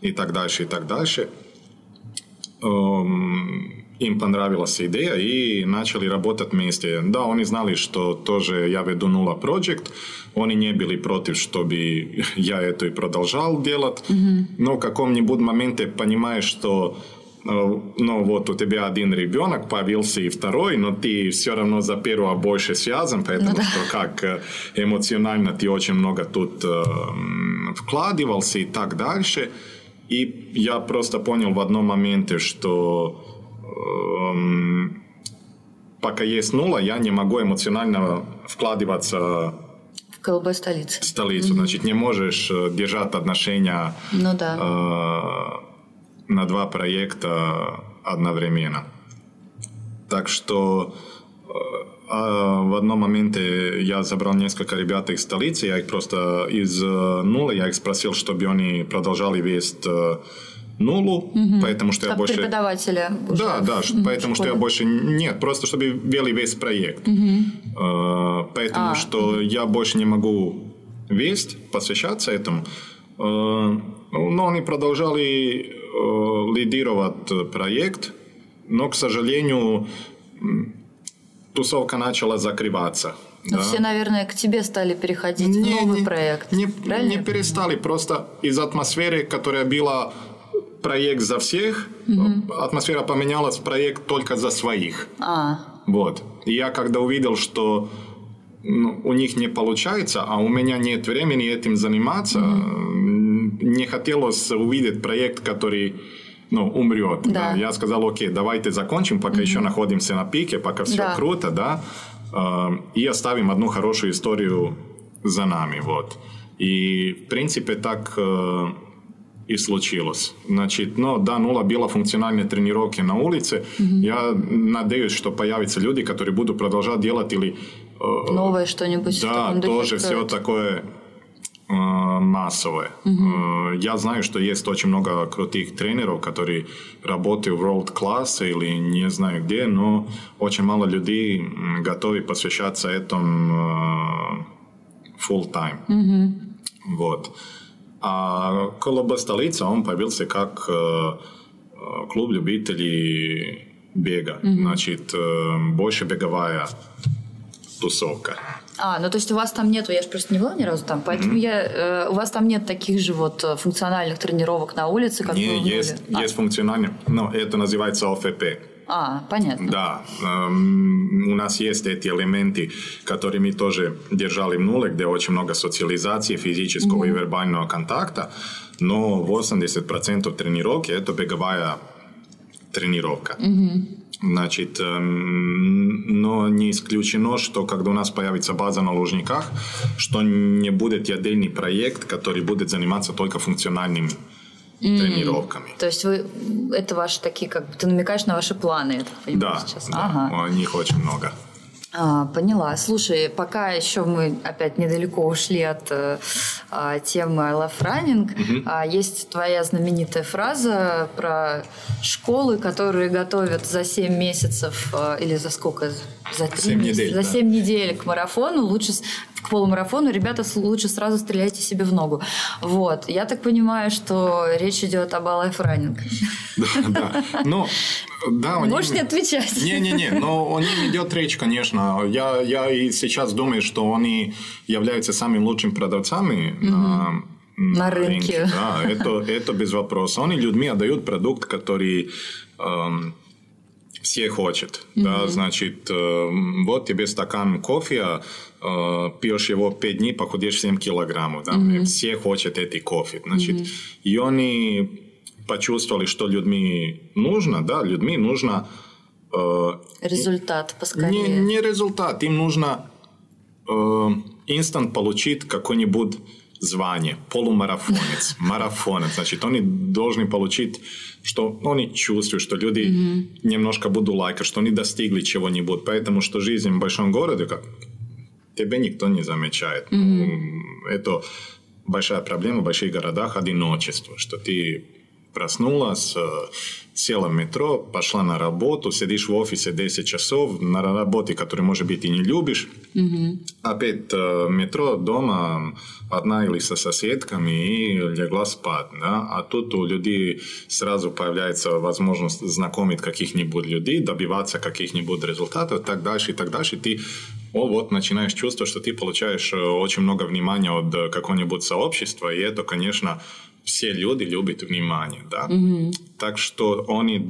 и так дальше, и так дальше. Им понравилась идея и начали работать вместе. Да, они знали, что тоже я веду Нула Проджект. Они не были против, чтобы я это и продолжал делать. Но в каком-нибудь моменте понимаешь, что вот у тебя один ребенок, появился и второй, но ты все равно за первого больше связан, поэтому что как эмоционально ты очень много тут вкладывался и так дальше. И я просто понял в одном моменте, что пока есть Нула, я не могу эмоционально вкладываться в КЛБ столицу. Значит, не можешь держать отношения на 2 проекта одновременно. Так что в одном моменте я забрал несколько ребят из столицы, я их просто из Нулы, я их спросил, чтобы они продолжали вести Нулу, поэтому что как я больше... Как преподавателя. Да, поэтому что я больше... Нет, просто чтобы вели весь проект. Поэтому что я больше не могу вести, посвящаться этому. Но они продолжали лидировать проект, но, к сожалению, тусовка начала закрываться. Да. Все, наверное, к тебе стали переходить в новый проект. Не перестали, просто из атмосферы, которая была... Проект за всех, атмосфера поменялась, проект только за своих. Вот. И я когда увидел, что у них не получается, а у меня нет времени этим заниматься, не хотелось увидеть проект, который умрет. Да. Да. Я сказал, окей, давайте закончим, пока еще находимся на пике, пока все круто, да, и оставим одну хорошую историю за нами. Вот. И, в принципе, так и случилось. Значит, Нула была функциональные тренировки на улице. Я надеюсь, что появятся люди, которые будут продолжать делать или... новое что-нибудь. Да, тоже все такое массовое. Я знаю, что есть очень много крутых тренеров, которые работают в World Class или не знаю где, но очень мало людей готовы посвящаться этому full time. Вот. А КЛБ Столица, он появился как клуб любителей бега. Значит, больше беговая тусовка. То есть у вас там нету, я же просто не была ни разу там, поэтому у вас там нет таких же вот функциональных тренировок на улице, как не, есть функциональные, но это называется ОФП. Понятно. Да, у нас есть эти элементы, которые мы тоже держали в Нуле, где очень много социализации, физического и вербального контакта, но 80% тренировки – это беговая тренировка. Значит, но не исключено, что когда у нас появится база на Лужниках, что не будет отдельный проект, который будет заниматься только функциональными тренировками. То есть это ваши такие, как бы ты намекаешь на ваши планы, я так понимаю, сейчас. Да, у них очень много. Поняла. Слушай, пока еще мы опять недалеко ушли от темы I Love Running, есть твоя знаменитая фраза про школы, которые готовят за 7 месяцев или за сколько? За 3 месяца. За 7 недель к марафону, к полумарафону, ребята, лучше сразу стреляйте себе в ногу. Вот. Я так понимаю, что речь идет об I Love Running. Да, можешь не отвечать. Не-не-не, но о нем идет речь, конечно. Я и сейчас думаю, что они являются самыми лучшими продавцами на рынке. Да, это без вопроса. Они людьми отдают продукт, который все хотят. Да, значит, вот тебе стакан кофе, пьешь его 5 дней, похудеешь 7 килограммов. Да? Все хотят эти кофе. Значит, и они... почувствовали, что людьми нужно, да, людьми нужно... результат поскорее. Не результат, им нужно инстант получить какое-нибудь звание, полумарафонец, марафонец, значит, они должны получить, что они чувствуют, что люди немножко будут лайкать, что они достигли чего-нибудь, поэтому что жизнь в большом городе, как тебя никто не замечает. Это большая проблема в больших городах, одиночество, что ты проснулась, села в метро, пошла на работу, сидишь в офисе 10 часов, на работе, которую, может быть, и не любишь. Опять метро, дома, одна или со соседками, и легла спать. Да? А тут у людей сразу появляется возможность знакомить каких-нибудь людей, добиваться каких-нибудь результатов, так дальше. Ты начинаешь чувствовать, что ты получаешь очень много внимания от какого-нибудь сообщества, и это, конечно... Все люди любят внимание, да. Так что они,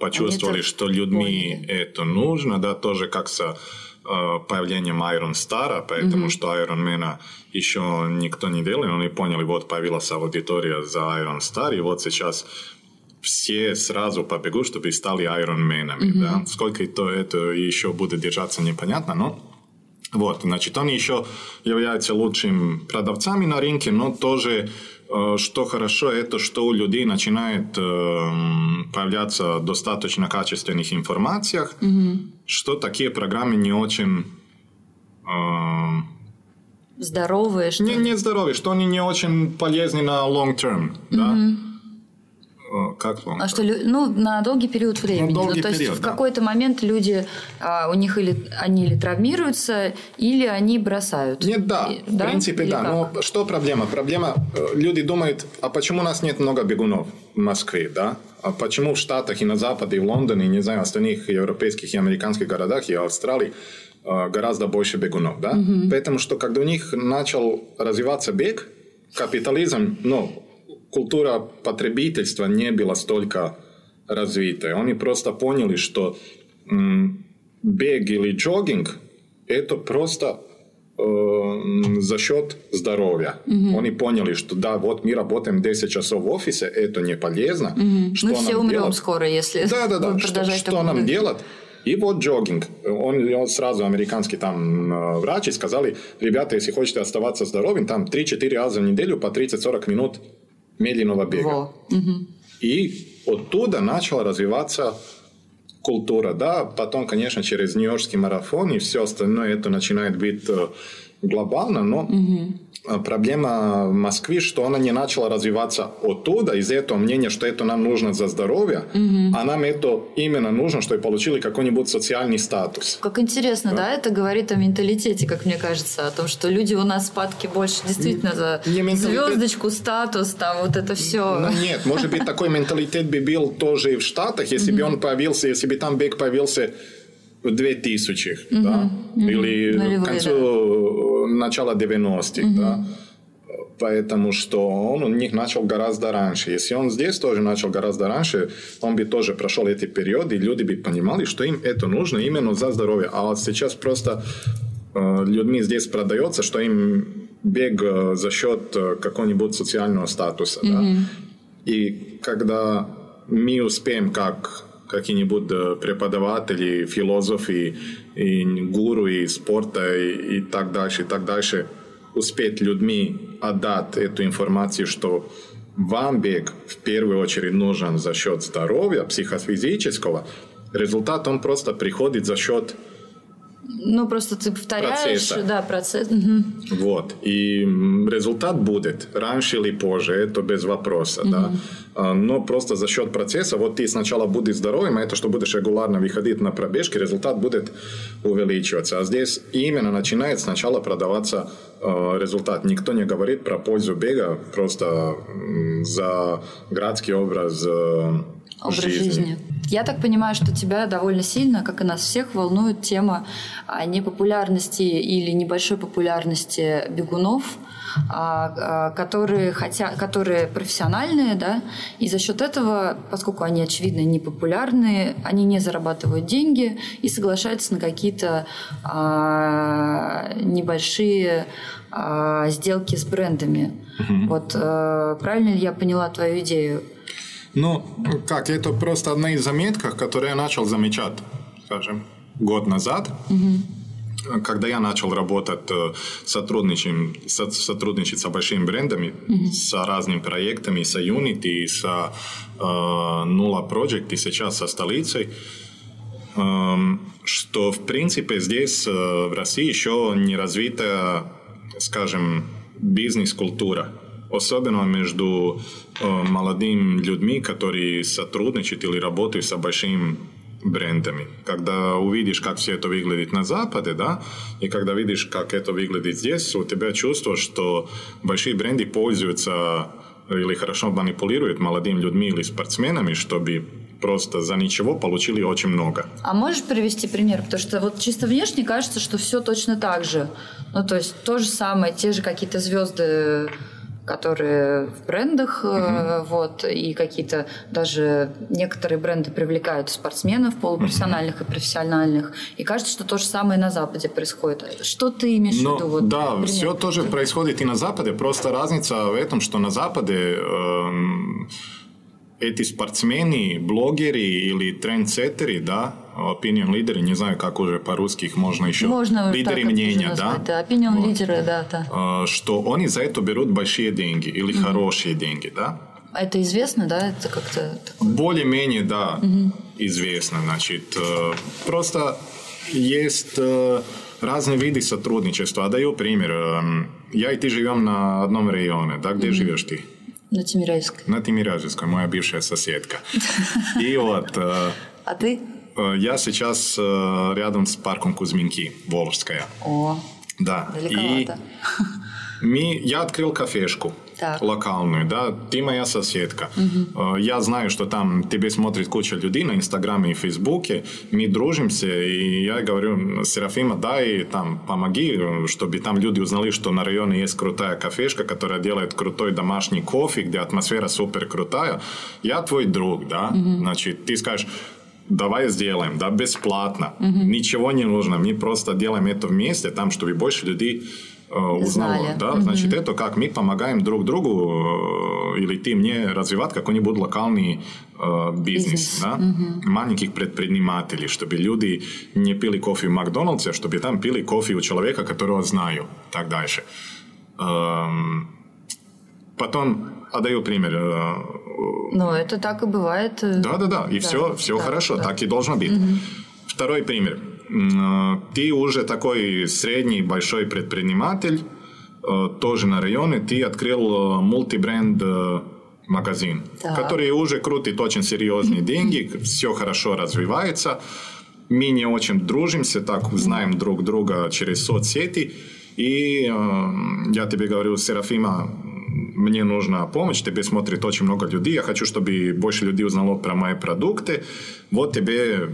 почувствовали, что людьми это нужно, да, тоже как с появлением Iron Star, потому что Iron Man еще никто не делал, но они поняли, вот появилась аудитория за Iron Star, и вот сейчас все сразу побегут, чтобы стали Iron Man-ами, да. Сколько это еще будет держаться, непонятно, но... Вот, значит, они еще являются лучшими продавцами на рынке, но тоже... Что хорошо, это что у людей начинает появляться достаточно качественных информаций, что такие программы не очень... здоровые, что ли? Не здоровые, что они не очень полезны на long term, да? Как вам? А что, на долгий период времени. То есть в какой-то момент люди, у них или травмируются, или они бросают. В принципе, или как? Но что проблема? Проблема, люди думают, а почему у нас нет много бегунов в Москве, да? А почему в Штатах и на Западе, и в Лондоне, и, не знаю, в остальных европейских и американских городах, и Австралии гораздо больше бегунов, да? Потому что, когда у них начал развиваться бег, капитализм, культура потребительства не была столько развитой. Они просто поняли, что бег или джогинг – это просто за счет здоровья. Угу. Они поняли, что да, вот мы работаем 10 часов в офисе, это не полезно. Угу. Что мы нам все умрем делать? Скоро, если да, что нам делать? И вот джогинг. Он сразу, американский там врач, сказали, ребята, если хотите оставаться здоровым, там 3-4 раза в неделю по 30-40 минут медленного бега. Угу. И оттуда начала развиваться культура. Да? Потом, конечно, через Нью-Йоркский марафон и все остальное, это начинает быть глобально, но проблема Москвы, что она не начала развиваться оттуда, из-за этого мнения, что это нам нужно за здоровье, а нам это именно нужно, чтобы получили какой-нибудь социальный статус. Как интересно, да? Это говорит о менталитете, как мне кажется, о том, что люди у нас падки больше действительно за звездочку, статус, там вот это все. Ну, нет, может быть, такой менталитет бы был тоже и в Штатах, если бы он появился, если бы там бег появился в 2000-х, да? Или к концу начала 90-х, да? Потому что он у них начал гораздо раньше. Если он здесь тоже начал гораздо раньше, он бы тоже прошел эти периоды, и люди бы понимали, что им это нужно именно за здоровье. А вот сейчас просто людьми здесь продается, что им бег за счет какого-нибудь социального статуса, да? И когда мы успеем как какие-нибудь преподаватели, философы, и гуру, и спорта, и так дальше, успеть людьми отдать эту информацию, что вам бег в первую очередь нужен за счет здоровья, психофизического, результат он просто приходит за счет просто ты повторяешь процесса. Да, процесс. Вот. И результат будет раньше или позже, это без вопроса. Да? Но просто за счет процесса, вот ты сначала будешь здоровым, а это что будешь регулярно выходить на пробежки, результат будет увеличиваться. А здесь именно начинает сначала продаваться результат. Никто не говорит про пользу бега просто за городский образ жизни. Я так понимаю, что тебя довольно сильно, как и нас всех, волнует тема непопулярности или небольшой популярности бегунов, которые профессиональные, да, и за счет этого, поскольку они, очевидно, непопулярные, они не зарабатывают деньги и соглашаются на какие-то небольшие сделки с брендами. Вот, правильно ли я поняла твою идею? Это просто одна из заметок, которую я начал замечать, скажем, год назад, когда я начал работать, сотрудничать с большими брендами, с разными проектами, с Unity, с Нула Проджект и сейчас со столицей, что, в принципе, здесь, в России, еще не развита, скажем, бизнес-культура. Особенно между молодыми людьми, которые сотрудничают или работают с большими брендами. Когда увидишь, как все это выглядит на Западе, да, и когда видишь, как это выглядит здесь, у тебя чувство, что большие бренды пользуются или хорошо манипулируют молодыми людьми или спортсменами, чтобы просто за ничего получили очень много. А можешь привести пример? Потому что вот чисто внешне кажется, что все точно так же. То есть то же самое, те же какие-то звезды, которые в брендах, вот, и какие-то даже некоторые бренды привлекают спортсменов полупрофессиональных и профессиональных, и кажется, что то же самое на Западе происходит. Что ты имеешь в виду? Вот, да, пример, все тоже происходит и на Западе, просто разница в этом, что на Западе эти спортсмены, блогеры или трендсеттеры, да, opinion лидеры, не знаю, как уже по-русски их можно еще... Можно лидеры мнения, назвать, да? Opinion лидеры, да. Что они за это берут большие деньги или хорошие деньги, да? А это известно, да? Это как-то... Более-менее, да, известно. Значит, просто есть разные виды сотрудничества. Даю пример. Я и ты живем на одном районе, да? Где живешь ты? На Тимирязевской. На Тимирязевской, моя бывшая соседка. И вот... А ты? Я сейчас рядом с парком Кузьминки, Волжская. О, да. Далековато. И я открыл кафешку локальную, да, ты моя соседка. Я знаю, что там тебе смотрит куча людей на Инстаграме и Фейсбуке, мы дружимся, и я говорю, Серафима, дай там, помоги, чтобы там люди узнали, что на районе есть крутая кафешка, которая делает крутой домашний кофе, где атмосфера супер крутая. Я твой друг, да, значит, ты скажешь... давай сделаем, да, бесплатно, ничего не нужно, мы просто делаем это вместе, там, чтобы больше людей узнало, да, значит, это как мы помогаем друг другу, или ты мне развивать какой-нибудь локальный бизнес, да? Маленьких предпринимателей, чтобы люди не пили кофе в Макдональдсе, чтобы там пили кофе у человека, которого знаю, так дальше. Потом, даю пример. Но это так и бывает. Да-да-да, и да, все да, хорошо, да. Так и должно быть. Второй пример. Ты уже такой средний, большой предприниматель, тоже на районе, ты открыл мультибренд магазин, который уже крутит очень серьезные деньги, все хорошо развивается, мы не очень дружимся, так узнаем друг друга через соцсети, и я тебе говорю, Серафима, мне нужна помощь, тебе смотрит очень много людей, я хочу, чтобы больше людей узнало про мои продукты, вот тебе...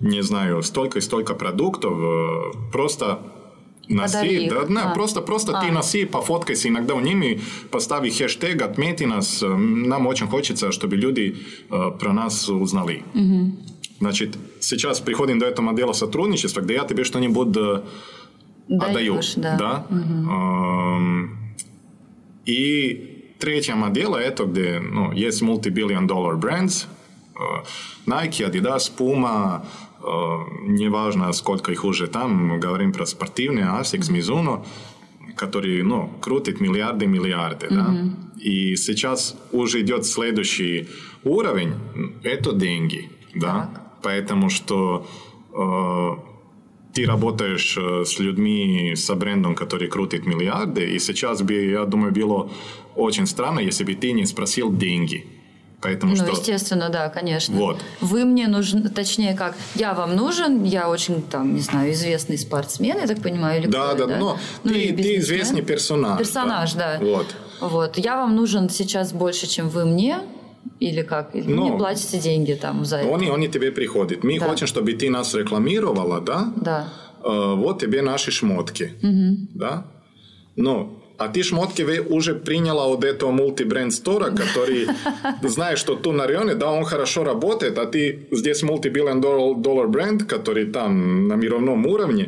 не знаю, столько и столько продуктов, просто носи, просто ты носи, пофоткайся иногда в ними, постави хэштег, отмети нас, нам очень хочется, чтобы люди про нас узнали. Значит, сейчас приходим до этого модела сотрудничества, где я тебе что-нибудь отдаю. Да? И третья модель, это где есть multi-billion-dollar brands, Nike, Adidas, Puma, неважно, сколько их уже там, мы говорим про спортивные, Asics, Mizuno, которые, крутят миллиарды, да. И сейчас уже идет следующий уровень, это деньги, да. Поэтому что ты работаешь с людьми, со брендом, который крутит миллиарды, и сейчас бы, я думаю, было очень странно, если бы ты не спросил деньги. Поэтому естественно, да, конечно. Вот. Вы мне нужны, точнее как, я вам нужен, я очень, не знаю, известный спортсмен, я так понимаю, или кто-то, да? Да, но ты известный персонаж. Персонаж, да. Вот. Я вам нужен сейчас больше, чем вы мне, или как? Или вы мне платите деньги там за это? Они тебе приходят. Мы хотим, чтобы ты нас рекламировала, да? Да. Вот тебе наши шмотки, да? А ты шмотки уже приняла от этого мультибренд-стора, который знаешь, что тут на районе, да, он хорошо работает, а ты здесь мультибиллион-доллар бренд, который там на мировом уровне,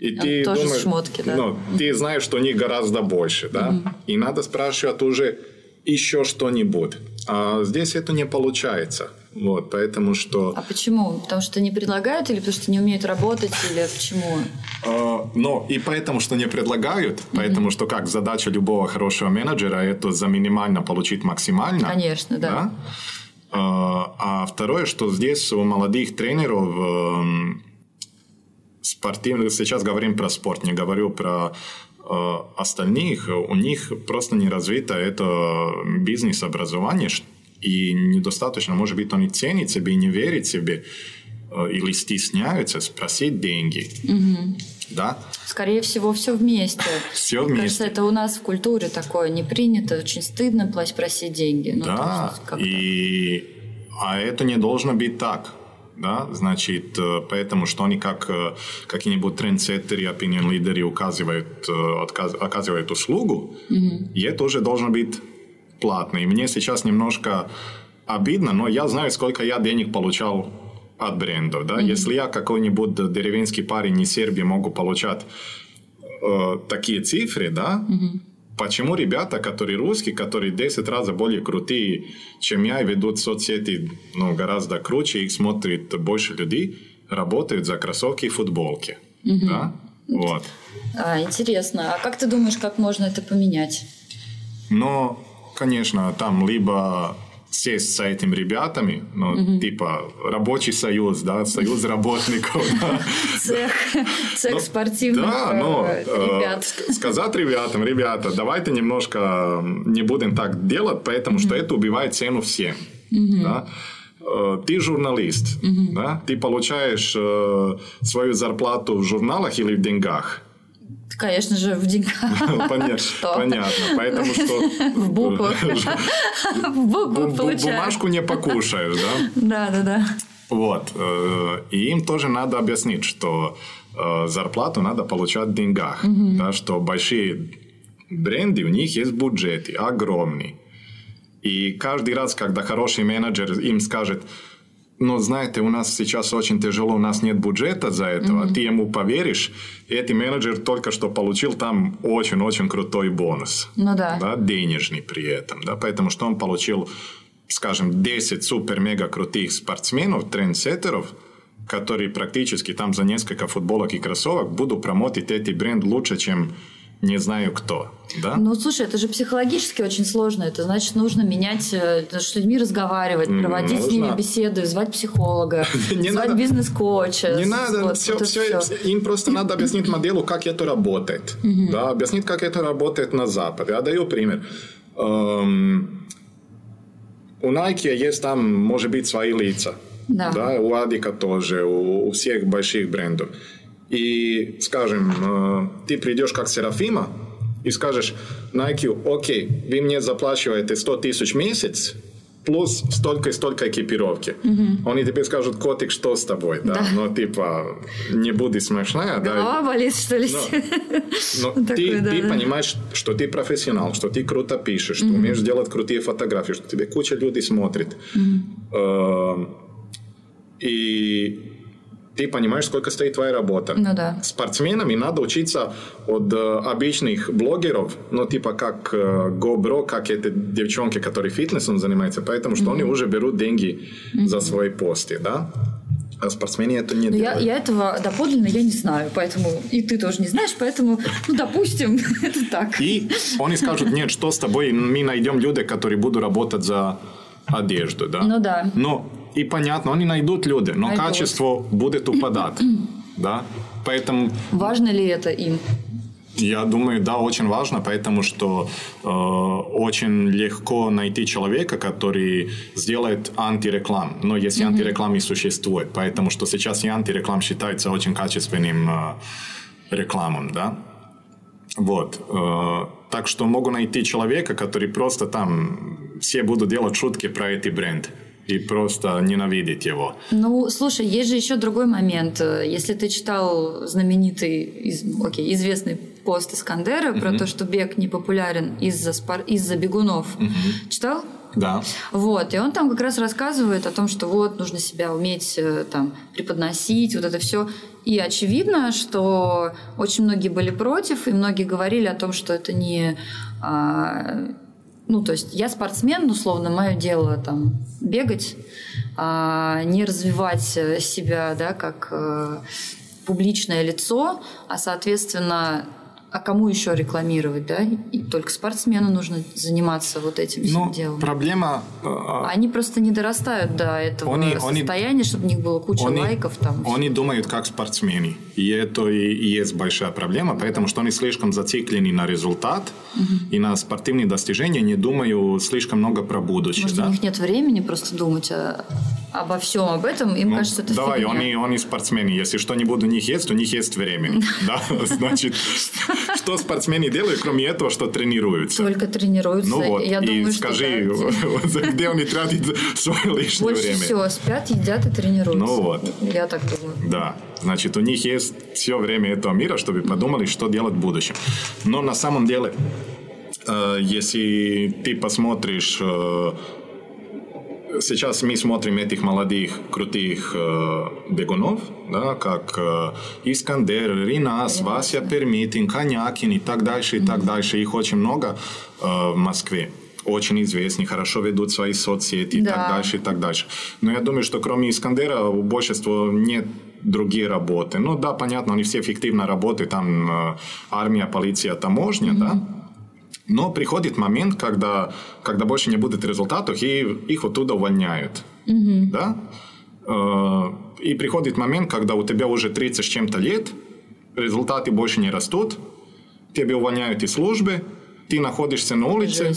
и ты тоже думаешь, шмотки, да? Ты знаешь, что у них гораздо больше, да, и надо спрашивать уже еще что-нибудь. А здесь это не получается. Вот, поэтому что... А почему? Потому что не предлагают или потому что не умеют работать? Или почему? И поэтому, что не предлагают. Поэтому, что как задача любого хорошего менеджера, это за минимально получить максимально. Конечно, да. А второе, что здесь у молодых тренеров спортивных... Сейчас говорим про спорт, не говорю про остальных. У них просто не развито это бизнес-образование, и недостаточно, может быть, они ценят себе и не верят себе, или стесняются спросить деньги. Да? Скорее всего, все вместе. Все вместе. Кажется, это у нас в культуре такое не принято, очень стыдно просить деньги. Да, а это не должно быть так. Да? Значит, поэтому, что они как какие-нибудь трендсеттеры, опинион-лидеры оказывают услугу, и это уже должно быть платный. Мне сейчас немножко обидно, но я знаю, сколько я денег получал от брендов. Да? Если я какой-нибудь деревенский парень из Сербии могу получать такие цифры, да? Почему ребята, которые русские, которые 10 раз более крутые, чем я, и ведут соцсети гораздо круче, их смотрит больше людей, работают за кроссовки и футболки? Да? Вот. Интересно. А как ты думаешь, как можно это поменять? Конечно, там либо сесть с этими ребятами, типа рабочий союз, да, союз работников. Цех спортивных ребят. Сказать ребятам, ребята, давайте немножко не будем так делать, потому что это убивает цену всем. Ты журналист, да, ты получаешь свою зарплату в журналах или в деньгах? Конечно же, в деньгах. Понятно. Поэтому что... В буквах. В буквах получаешь. Бумажку не покушаешь, да? Да. Вот. И им тоже надо объяснить, что зарплату надо получать в деньгах. Да, что большие бренды, у них есть бюджеты огромные. И каждый раз, когда хороший менеджер им скажет... но знаете, у нас сейчас очень тяжело, у нас нет бюджета за это, а ты ему поверишь, этот менеджер только что получил там очень-очень крутой бонус. Ну да. Да, денежный при этом, да, поэтому что он получил, скажем, 10 супер-мега крутых спортсменов, трендсеттеров, которые практически там за несколько футболок и кроссовок будут промотить этот бренд лучше, чем не знаю кто. Да? Ну, слушай, это же психологически очень сложно. Это значит, нужно менять, с людьми разговаривать, проводить с ними беседы, звать психолога, звать бизнес-коуча. Не надо, им просто надо объяснить моделу, как это работает. Объяснить, как это работает на Западе. Я даю пример. У Nike есть там, может быть, свои лица. Да. Да, у Адика тоже, у всех больших брендов. И, скажем, ты придешь как Серафима и скажешь Nike, окей, вы мне заплачиваете 100 тысяч в месяц, плюс столько и столько экипировки. Угу. Они тебе скажут, котик, что с тобой? Да? Да. Ну, типа, не буди смешная. Голова болит, что ли? Но ты понимаешь, что ты профессионал, что ты круто пишешь, что умеешь делать крутые фотографии, что тебе куча людей смотрит. И ты понимаешь, сколько стоит твоя работа. Ну, да. Спортсменам надо учиться от обычных блогеров, ну, типа как GoPro, как эти девчонки, которые фитнесом занимаются, поэтому что они уже берут деньги за свои посты, да? А спортсмены это не делают. Я этого доподлинно я не знаю, поэтому и ты тоже не знаешь, поэтому, ну, допустим, это так. И они скажут, нет, что с тобой, мы найдем людей, которые будут работать за одежду, да? Ну, да. Но и понятно, они найдут люди, но качество будет упадать. Да? Поэтому, важно ли это им? Я думаю, да, очень важно, потому что очень легко найти человека, который сделает антирекламу. Но если антиреклама и существует, потому что сейчас и антиреклама считается очень качественным рекламом. Да? Вот. Так что могу найти человека, который просто там все будут делать шутки про этот бренд. И просто ненавидеть его. Ну, слушай, есть же еще другой момент. Если ты читал знаменитый, известный пост Искандера про то, что бег не популярен из-за бегунов. Читал? Да. Вот, и он там как раз рассказывает о том, что вот, нужно себя уметь там преподносить, вот это все. И очевидно, что очень многие были против, и многие говорили о том, что это не... Ну, то есть, я спортсмен, условно, мое дело там бегать, не развивать себя, да, как публичное лицо, а, соответственно, а кому еще рекламировать, да? И только спортсмену нужно заниматься вот этим всем делом. Ну, проблема... Они просто не дорастают до этого состояния, чтобы у них было куча лайков там. Они думают как спортсмены. И это и есть большая проблема, потому что они слишком зациклены на результат и на спортивные достижения, не думают слишком много про будущее. Может, у них нет времени просто думать обо всем об этом, им кажется, это фигня. Да, они спортсмены. Если что-нибудь у них есть время. Да, значит... Что спортсмены делают, кроме этого, что тренируются? Только тренируются. Ну вот, я думаю, скажи, что где они тратят свое лишнее время? Больше всего спят, едят и тренируются. Ну вот. Я так думаю. Да. Значит, у них есть все время этого мира, чтобы подумали, что делать в будущем. Но на самом деле, если ты посмотришь... Сейчас мы смотрим этих молодых, крутых бегунов, да, как Искандер, Ринас, Вася Пермитин, Конякин и так дальше, и так дальше. Их очень много в Москве. Очень известны, хорошо ведут свои соцсети, и так дальше, и так дальше. Но я думаю, что кроме Искандера у большинства нет другие работы. Ну да, понятно, они все фиктивно работают, там армия, полиция, таможня, да? Но приходит момент, когда больше не будет результатов, и их оттуда увольняют. Да? И приходит момент, когда у тебя уже 30 с чем-то лет, результаты больше не растут, тебя увольняют из службы, ты находишься на улице.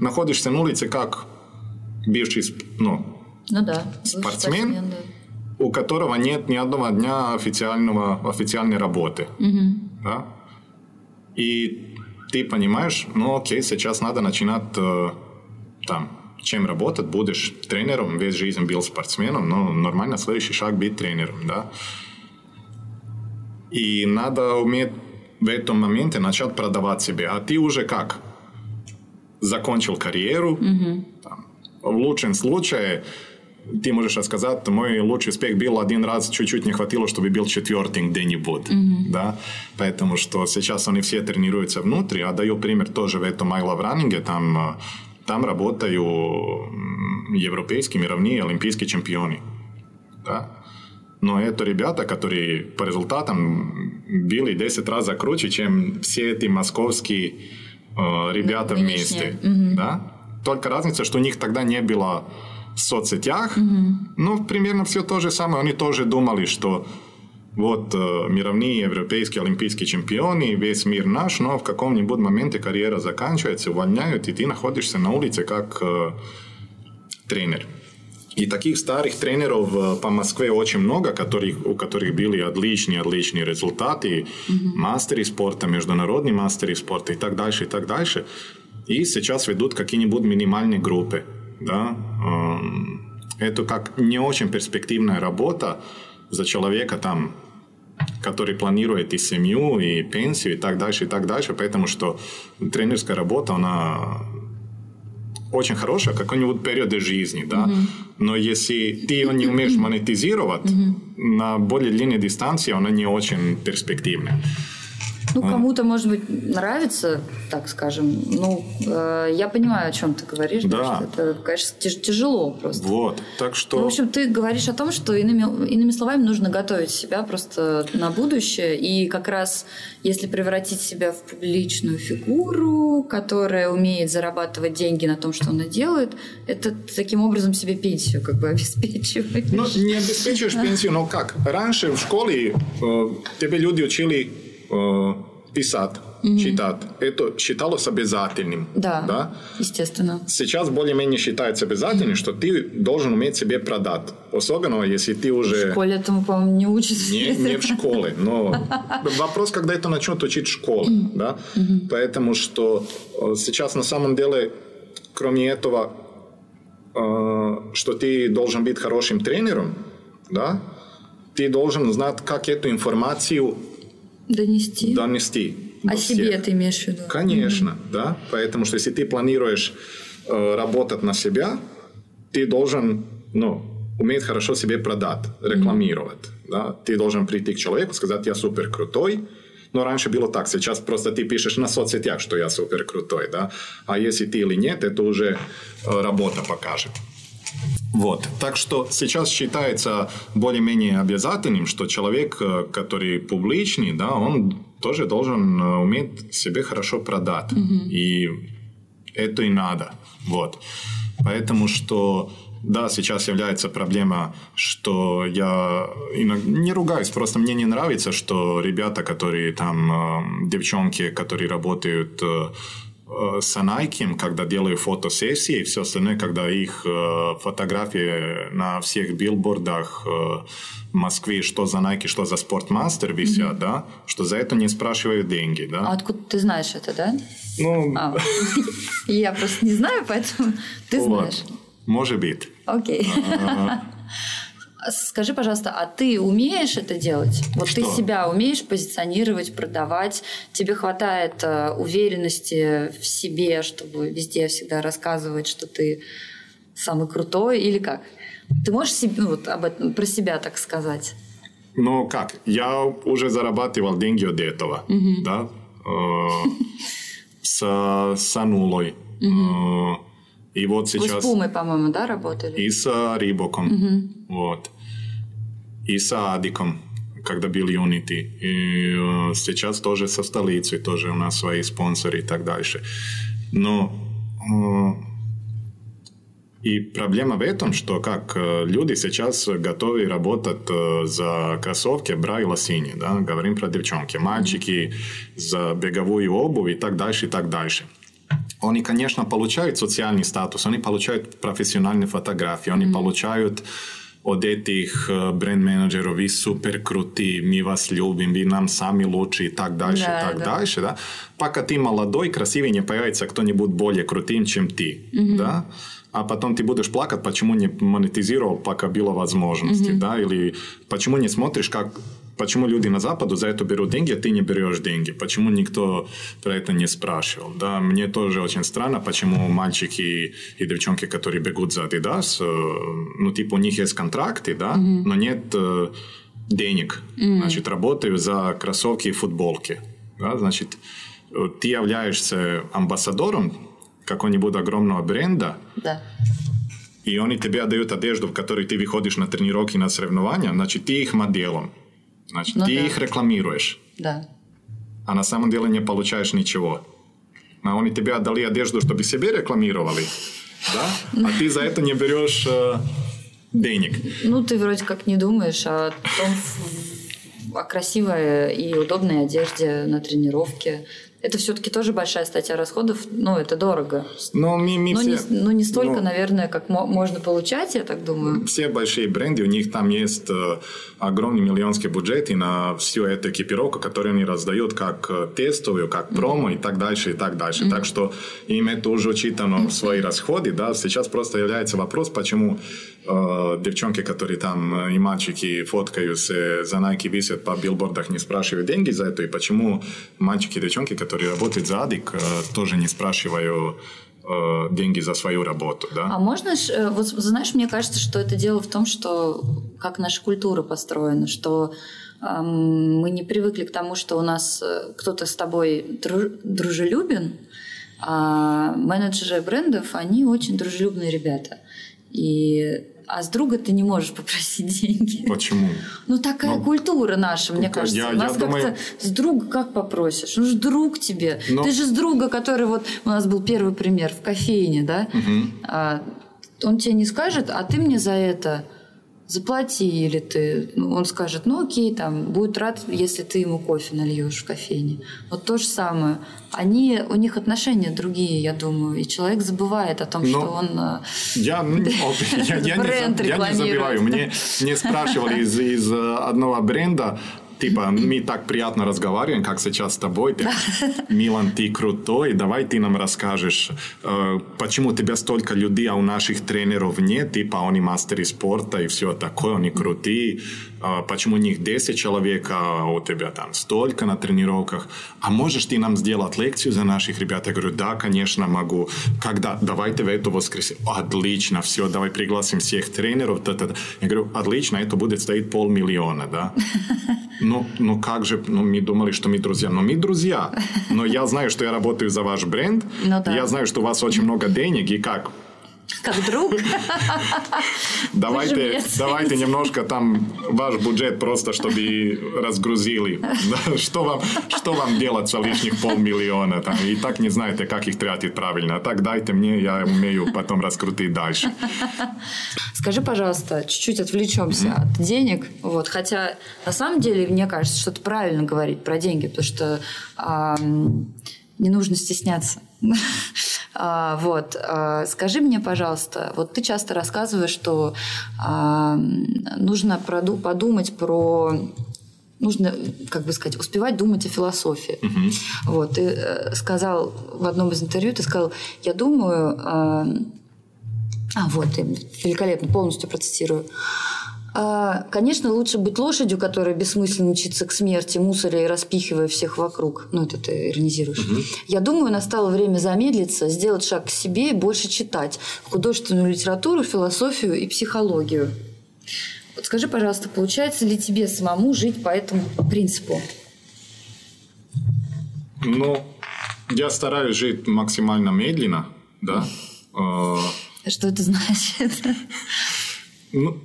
Находишься на улице как бывший спортсмен, у которого нет ни одного дня официальной работы. Да? И ты понимаешь, ну окей, сейчас надо начинать чем работать, будешь тренером, весь жизнь был спортсменом, но нормально следующий шаг быть тренером, да. И надо уметь в этом моменте начать продавать себе. А ты уже как? Закончил карьеру, в лучшем случае ты можешь сказать, мой лучший успех был один раз, чуть-чуть не хватило, чтобы был четвертый где-нибудь. Mm-hmm. Да? Поэтому что сейчас они все тренируются внутри. Я даю пример тоже в этом I Love Running. Там работают европейские, мировые, олимпийские чемпионы. Да? Но это ребята, которые по результатам были 10 раз круче, чем все эти московские ребята вместе. Mm-hmm. Да? Только разница, что у них тогда не было в соцсетях, mm-hmm. ну, примерно все то же самое. Они тоже думали, что вот мировые, европейские, олимпийские чемпионы, весь мир наш, но в каком-нибудь моменте карьера заканчивается, увольняют, и ты находишься на улице как тренер. И таких старых тренеров по Москве очень много, у которых были отличные результаты, mm-hmm. мастеры спорта, международные мастеры спорта и так дальше, и так дальше. И сейчас ведут какие-нибудь минимальные группы. Да? Это как не очень перспективная работа за человека, там, который планирует и семью, и пенсию, и так дальше, поэтому что тренерская работа, она очень хорошая в какой-нибудь период жизни, да? Mm-hmm. Но если ты ее не умеешь монетизировать, mm-hmm. на более длинной дистанции она не очень перспективная. Ну, кому-то, может быть, нравится, так скажем. Ну, я понимаю, о чем ты говоришь. Да. Да, это, конечно, тяжело просто. Вот, так что... Ну, в общем, ты говоришь о том, что, иными словами, нужно готовить себя просто на будущее. И как раз, если превратить себя в публичную фигуру, которая умеет зарабатывать деньги на том, что она делает, это таким образом себе пенсию как бы обеспечиваешь. Ну, не обеспечиваешь пенсию, но как? Раньше в школе тебе люди учили... писать, mm-hmm. читать. Это считалось обязательным. Да, да? Естественно. Сейчас более-менее считается обязательным, mm-hmm. что ты должен уметь себе продать. Особенно, если ты уже... В школе этому, по-моему, не учишься. Не в школе, но вопрос, когда это начнут учить в школе. Mm-hmm. Да? Mm-hmm. Поэтому, что сейчас на самом деле, кроме этого, что ты должен быть хорошим тренером, да? Ты должен знать, как эту информацию донести. О себе ты имеешь в виду? Конечно, mm-hmm. да. Потому что если ты планируешь работать на себя, ты должен уметь хорошо себе продать, рекламировать. Mm-hmm. Да? Ты должен прийти к человеку, сказать, я супер крутой. Но раньше было так, сейчас просто ты пишешь на соцсетях, что я супер крутой. Да? А если ты или нет, это уже работа покажет. Вот. Так что сейчас считается более-менее обязательным, что человек, который публичный, да, он тоже должен уметь себе хорошо продать. Mm-hmm. И это и надо. Вот. Поэтому что, да, сейчас является проблема, что я не ругаюсь, просто мне не нравится, что ребята, которые там, девчонки, которые работают... с Nike, когда делаю фотосессии и все остальное, когда их фотографии на всех билбордах Москвы, что за Nike, что за Спортмастер висят, mm-hmm. да, что за это не спрашивают деньги, да. А откуда ты знаешь это, да? Ну... Я просто не знаю, поэтому ты знаешь. Может быть. Окей. Скажи, пожалуйста, а ты умеешь это делать? Вот что? Ты себя умеешь позиционировать, продавать? Тебе хватает уверенности в себе, чтобы везде всегда рассказывать, что ты самый крутой, или как? Ты можешь об этом, про себя так сказать? Ну как? Я уже зарабатывал деньги от этого, mm-hmm. да? С Нулой. Mm-hmm. И вот сейчас... Вы с Пумой, по-моему, да, работали? И с Рибоком. Mm-hmm. Вот. И с Адиком, когда был Unity. И сейчас тоже со Столицей, тоже у нас свои спонсоры и так дальше. Но и проблема в этом, что как люди сейчас готовы работать за кроссовки Бра и Лосини, да, говорим про девчонки, мальчики за беговую обувь и так дальше, и так дальше. Они, конечно, получают социальный статус, они получают профессиональные фотографии, они mm-hmm. получают od etih brand menadžera, vi super kruti, mi vas ljubim, vi nam sami luči i tak dalje, dalje, da? Pa kad ti mladoj, krasivinje pojavljajca kto-nibud bolje krutim čem ti, mm-hmm. da? A potom ti budeš plakat, pa čemu ne monetizirao, pa ka bilo возможности, mm-hmm. da? Ili pa čemu ne smotriš kak Почему люди на Западу за это берут деньги, а ты не берешь деньги? Почему никто про это не спрашивал? Да, мне тоже очень странно, почему мальчики и девчонки, которые бегут за Adidas, ну, типа, у них есть контракты, да, mm-hmm. но нет денег. Mm-hmm. Значит, работаю за кроссовки и футболки. Да, значит, ты являешься амбассадором какого-нибудь огромного бренда, да. и они тебе отдают одежду, в которой ты выходишь на тренировки, на соревнования, значит, ты их моделом. Значит, ну, ты да. их рекламируешь. Да. А на самом деле не получаешь ничего. А они тебе отдали одежду, чтобы себе рекламировали. Да? А ты за это не берешь денег. Ну, ты вроде как не думаешь о том, о красивой и удобной одежде на тренировке. Это все-таки тоже большая статья расходов, но это дорого. Но, не столько, наверное, как можно получать, я так думаю. Все большие бренды, у них там есть огромный миллионский бюджет на всю эту экипировку, которую они раздают как тестовую, как промо mm-hmm. и так дальше, и так дальше. Mm-hmm. Так что им это уже учитано mm-hmm. в свои расходы. Да? Сейчас просто является вопрос, почему девчонки, которые там и мальчики фоткаются, за Nike висят по билбордах, не спрашивают деньги за это, и почему мальчики и девчонки, которые работают за Адик, тоже не спрашиваю деньги за свою работу. Да? А можно, вот знаешь, мне кажется, что это дело в том, что как наша культура построена, что мы не привыкли к тому, что у нас кто-то с тобой дружелюбен, а менеджеры брендов, они очень дружелюбные ребята. А с друга ты не можешь попросить деньги. Почему? Ну, такая культура наша, мне кажется. У нас как-то с друга как попросишь? Ну, же друг тебе. Ты же с друга, который... Вот у нас был первый пример в кофейне, да? Угу. Он тебе не скажет, а ты мне за это заплати. Или ты... Он скажет, ну, окей, там, будет рад, если ты ему кофе нальешь в кофейне. Вот то же самое. У них отношения другие, я думаю, и человек забывает о том, что он бренд рекламирует. Я не забиваю. Мне спрашивали из одного бренда, типа, мы так приятно разговариваем, как сейчас с тобой. Ты, Милан, ты крутой, давай ты нам расскажешь, почему у тебя столько людей, а у наших тренеров нет, типа, они мастеры спорта и все такое, они крутые. Почему у них 10 человек, а у тебя там столько на тренировках. А можешь ты нам сделать лекцию за наших ребят? Я говорю, да, конечно, могу. Когда? Давайте в это воскресенье. Отлично, все, давай пригласим всех тренеров. Та-та-та. Я говорю, отлично, это будет стоить 500 000, да? Ну как же, мы думали, что мы друзья. Но мы друзья. Но я знаю, что я работаю за ваш бренд. Ну, да. Я знаю, что у вас очень много денег. И как? Как друг? Давайте немножко там ваш бюджет просто, чтобы разгрузили. Что вам делать со лишних 500 000? Там? И так не знаете, как их тратить правильно. А так дайте мне, я умею потом раскрутить дальше. Скажи, пожалуйста, чуть-чуть отвлечемся от денег. Вот, хотя на самом деле мне кажется, что это правильно говорить про деньги, потому что не нужно стесняться. Вот. Скажи мне, пожалуйста, вот ты часто рассказываешь, что нужно подумать про... Нужно, как бы сказать, успевать думать о философии. Угу. Вот. Ты сказал в одном из интервью, я думаю... я великолепно полностью процитирую. Конечно, лучше быть лошадью, которая бессмысленно мчится к смерти, мусоря и распихивая всех вокруг. Ну, это ты иронизируешь. Угу. Я думаю, настало время замедлиться, сделать шаг к себе и больше читать художественную литературу, философию и психологию. Вот скажи, пожалуйста, получается ли тебе самому жить по этому принципу? Ну, я стараюсь жить максимально медленно, да. Что это значит?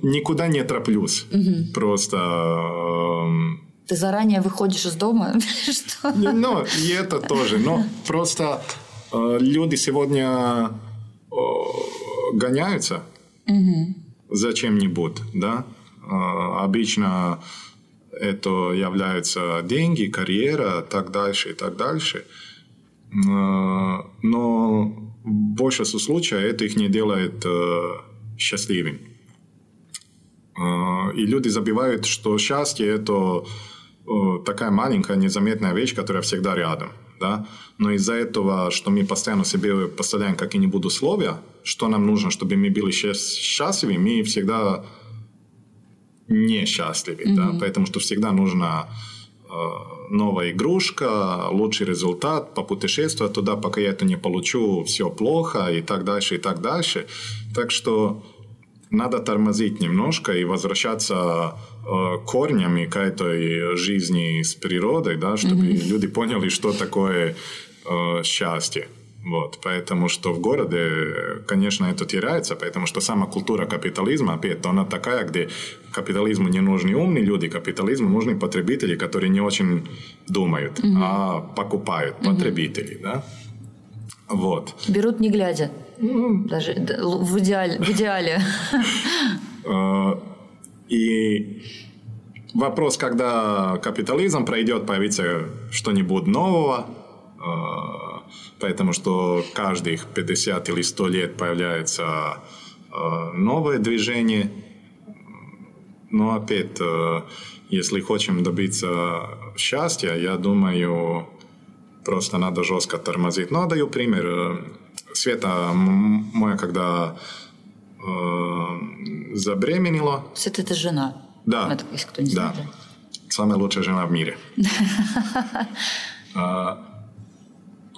Никуда не тороплюсь. Угу. Просто... Ты заранее выходишь из дома? Что? Ну, и это тоже. Но просто люди сегодня гоняются угу. за чем-нибудь. Да? Обычно это являются деньги, карьера, так дальше и так дальше. Но в большинстве случаев это их не делает счастливым. И люди забывают, что счастье – это такая маленькая, незаметная вещь, которая всегда рядом. Да? Но из-за этого, что мы постоянно себе поставляем какие-нибудь условия, что нам нужно, чтобы мы были счастливы, мы всегда несчастливы, mm-hmm. да, поэтому что всегда нужно новая игрушка, лучший результат, попутешествовать туда, пока я это не получу, все плохо и так дальше, и так дальше. Так что надо тормозить немножко и возвращаться корнями к этой жизни с природой, да, чтобы mm-hmm. люди поняли, что такое счастье. Вот, потому что в городе, конечно, это теряется, потому что сама культура капитализма, опять, она такая, где капитализму не нужны умные люди, капитализму нужны потребители, которые не очень думают, mm-hmm. а покупают, mm-hmm. потребители, да? Вот. Берут не глядя, mm-hmm. даже в идеале. И вопрос, когда капитализм пройдет, появится что-нибудь нового, поэтому что каждых 50 или 100 лет появляется новое движение. Но опять, если хотим добиться счастья, я думаю, просто надо жестко тормозить. Ну, даю пример. Света моя, когда забеременела... Света – это жена. Да. Это, если кто не знает. Да. Самая лучшая жена в мире.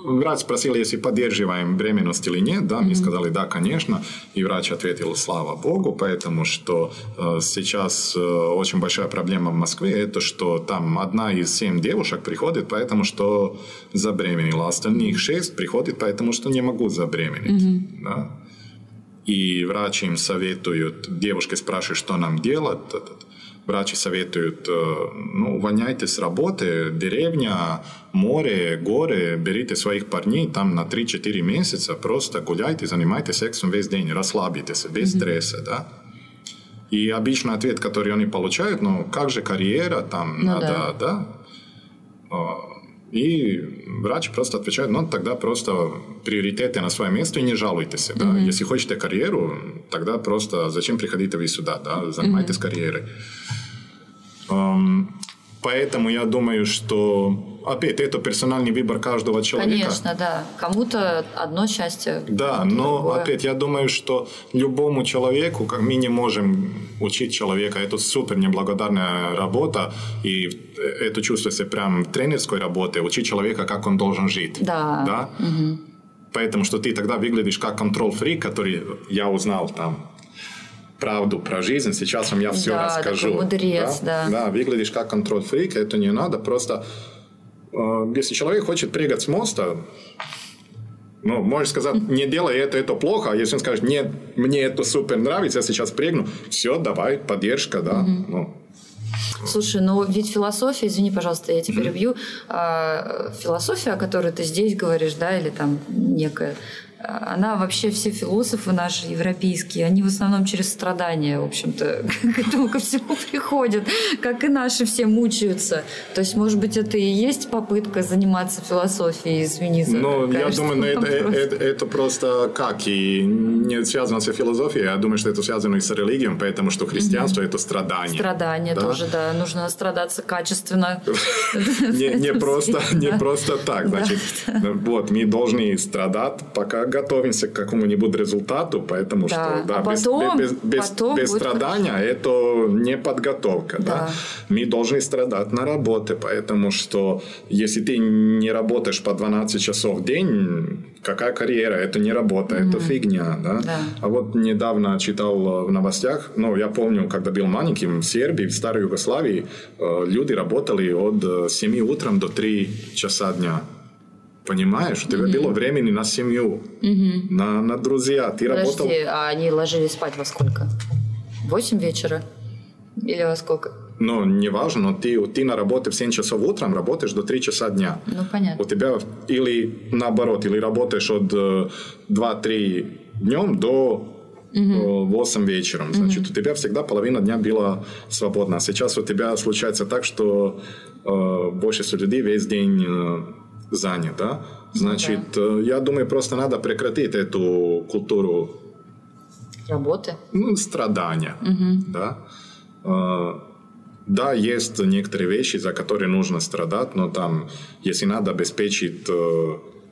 Врач спросил, если поддерживаем беременность или нет, да, mm-hmm. мы сказали, да, конечно, и врач ответил, слава богу, потому что сейчас очень большая проблема в Москве, это что там 1 из 7 девушек приходит, потому что забеременела, остальных 6 приходит, потому что не могут забеременеть, mm-hmm. да. И врачи им советуют, девушки спрашивают, что нам делать, врачи советуют, ну, увольняйте с работы, деревня, море, горы, берите своих парней там на 3-4 месяца, просто гуляйте, занимайтесь сексом весь день, расслабитесь, без mm-hmm. стресса, да. И обычный ответ, который они получают, ну, как же карьера, там, ну, надо, да. да. И врач просто отвечает, ну, тогда просто приоритеты на свое место и не жалуйтесь, да. Mm-hmm. Если хотите карьеру, тогда просто зачем приходите вы сюда, да, занимайтесь mm-hmm. карьерой. Поэтому я думаю, что, опять, это персональный выбор каждого человека. Конечно, да. Кому-то одно счастье. Да, но, другое. Опять, я думаю, что любому человеку, как мы не можем учить человека, это супер неблагодарная работа, и это чувствуется прям тренерской работой, учить человека, как он должен жить. Да. Да? Угу. Поэтому, что ты тогда выглядишь как контроль-фрик, который я узнал там. Правду про жизнь, сейчас вам я все расскажу. Такой мудрец, да? Да. Да, выглядишь как контроль-фрик, это не надо, просто если человек хочет прыгать с моста, ну, можешь сказать, не делай это плохо, а если он скажет, нет, мне это супер нравится, я сейчас прыгну, все, давай, поддержка, да, mm-hmm. ну. Слушай, ну ведь философия, извини, пожалуйста, я тебя перебью, философия, о которой ты здесь говоришь, да, или там некая, она вообще, все философы наши европейские, они в основном через страдания, в общем-то, к этому ко всему приходят, как и наши все мучаются. То есть, может быть, это и есть попытка заниматься философией, извини за это. Ну, я думаю, это просто как и не связано с философией, я думаю, что это связано и с религией, поэтому что христианство угу. это страдание. Страдание да? тоже, да, нужно страдаться качественно. Не просто так, значит, вот, мы должны страдать, пока готовимся к какому-нибудь результату, поэтому что да, без страдания это не подготовка. Да. Да. Мы должны страдать на работе, поэтому что если ты не работаешь по 12 часов в день, какая карьера? Это не работа, mm-hmm. это фигня. Да? Да. А вот недавно читал в новостях, ну, я помню, когда был маленьким, в Сербии, в Старой Югославии, люди работали от 7 утром до 3 часа дня. Понимаешь, у тебя mm-hmm. было времени на семью, mm-hmm. на друзья. Ты работал... а они ложились спать во сколько? 8 вечера? Или во сколько? Ну, неважно, но ты на работе в 7 часов утром, работаешь до 3 часа дня. Ну, понятно. У тебя или наоборот, или работаешь от 2-3 днем до... 8 вечером, значит, у тебя всегда половина дня была свободна. А сейчас у тебя случается так, что большинство людей весь день занят, да? Значит, я думаю, просто надо прекратить эту культуру работы, ну, страдания, да? Да, есть некоторые вещи, за которые нужно страдать, но там, если надо обеспечить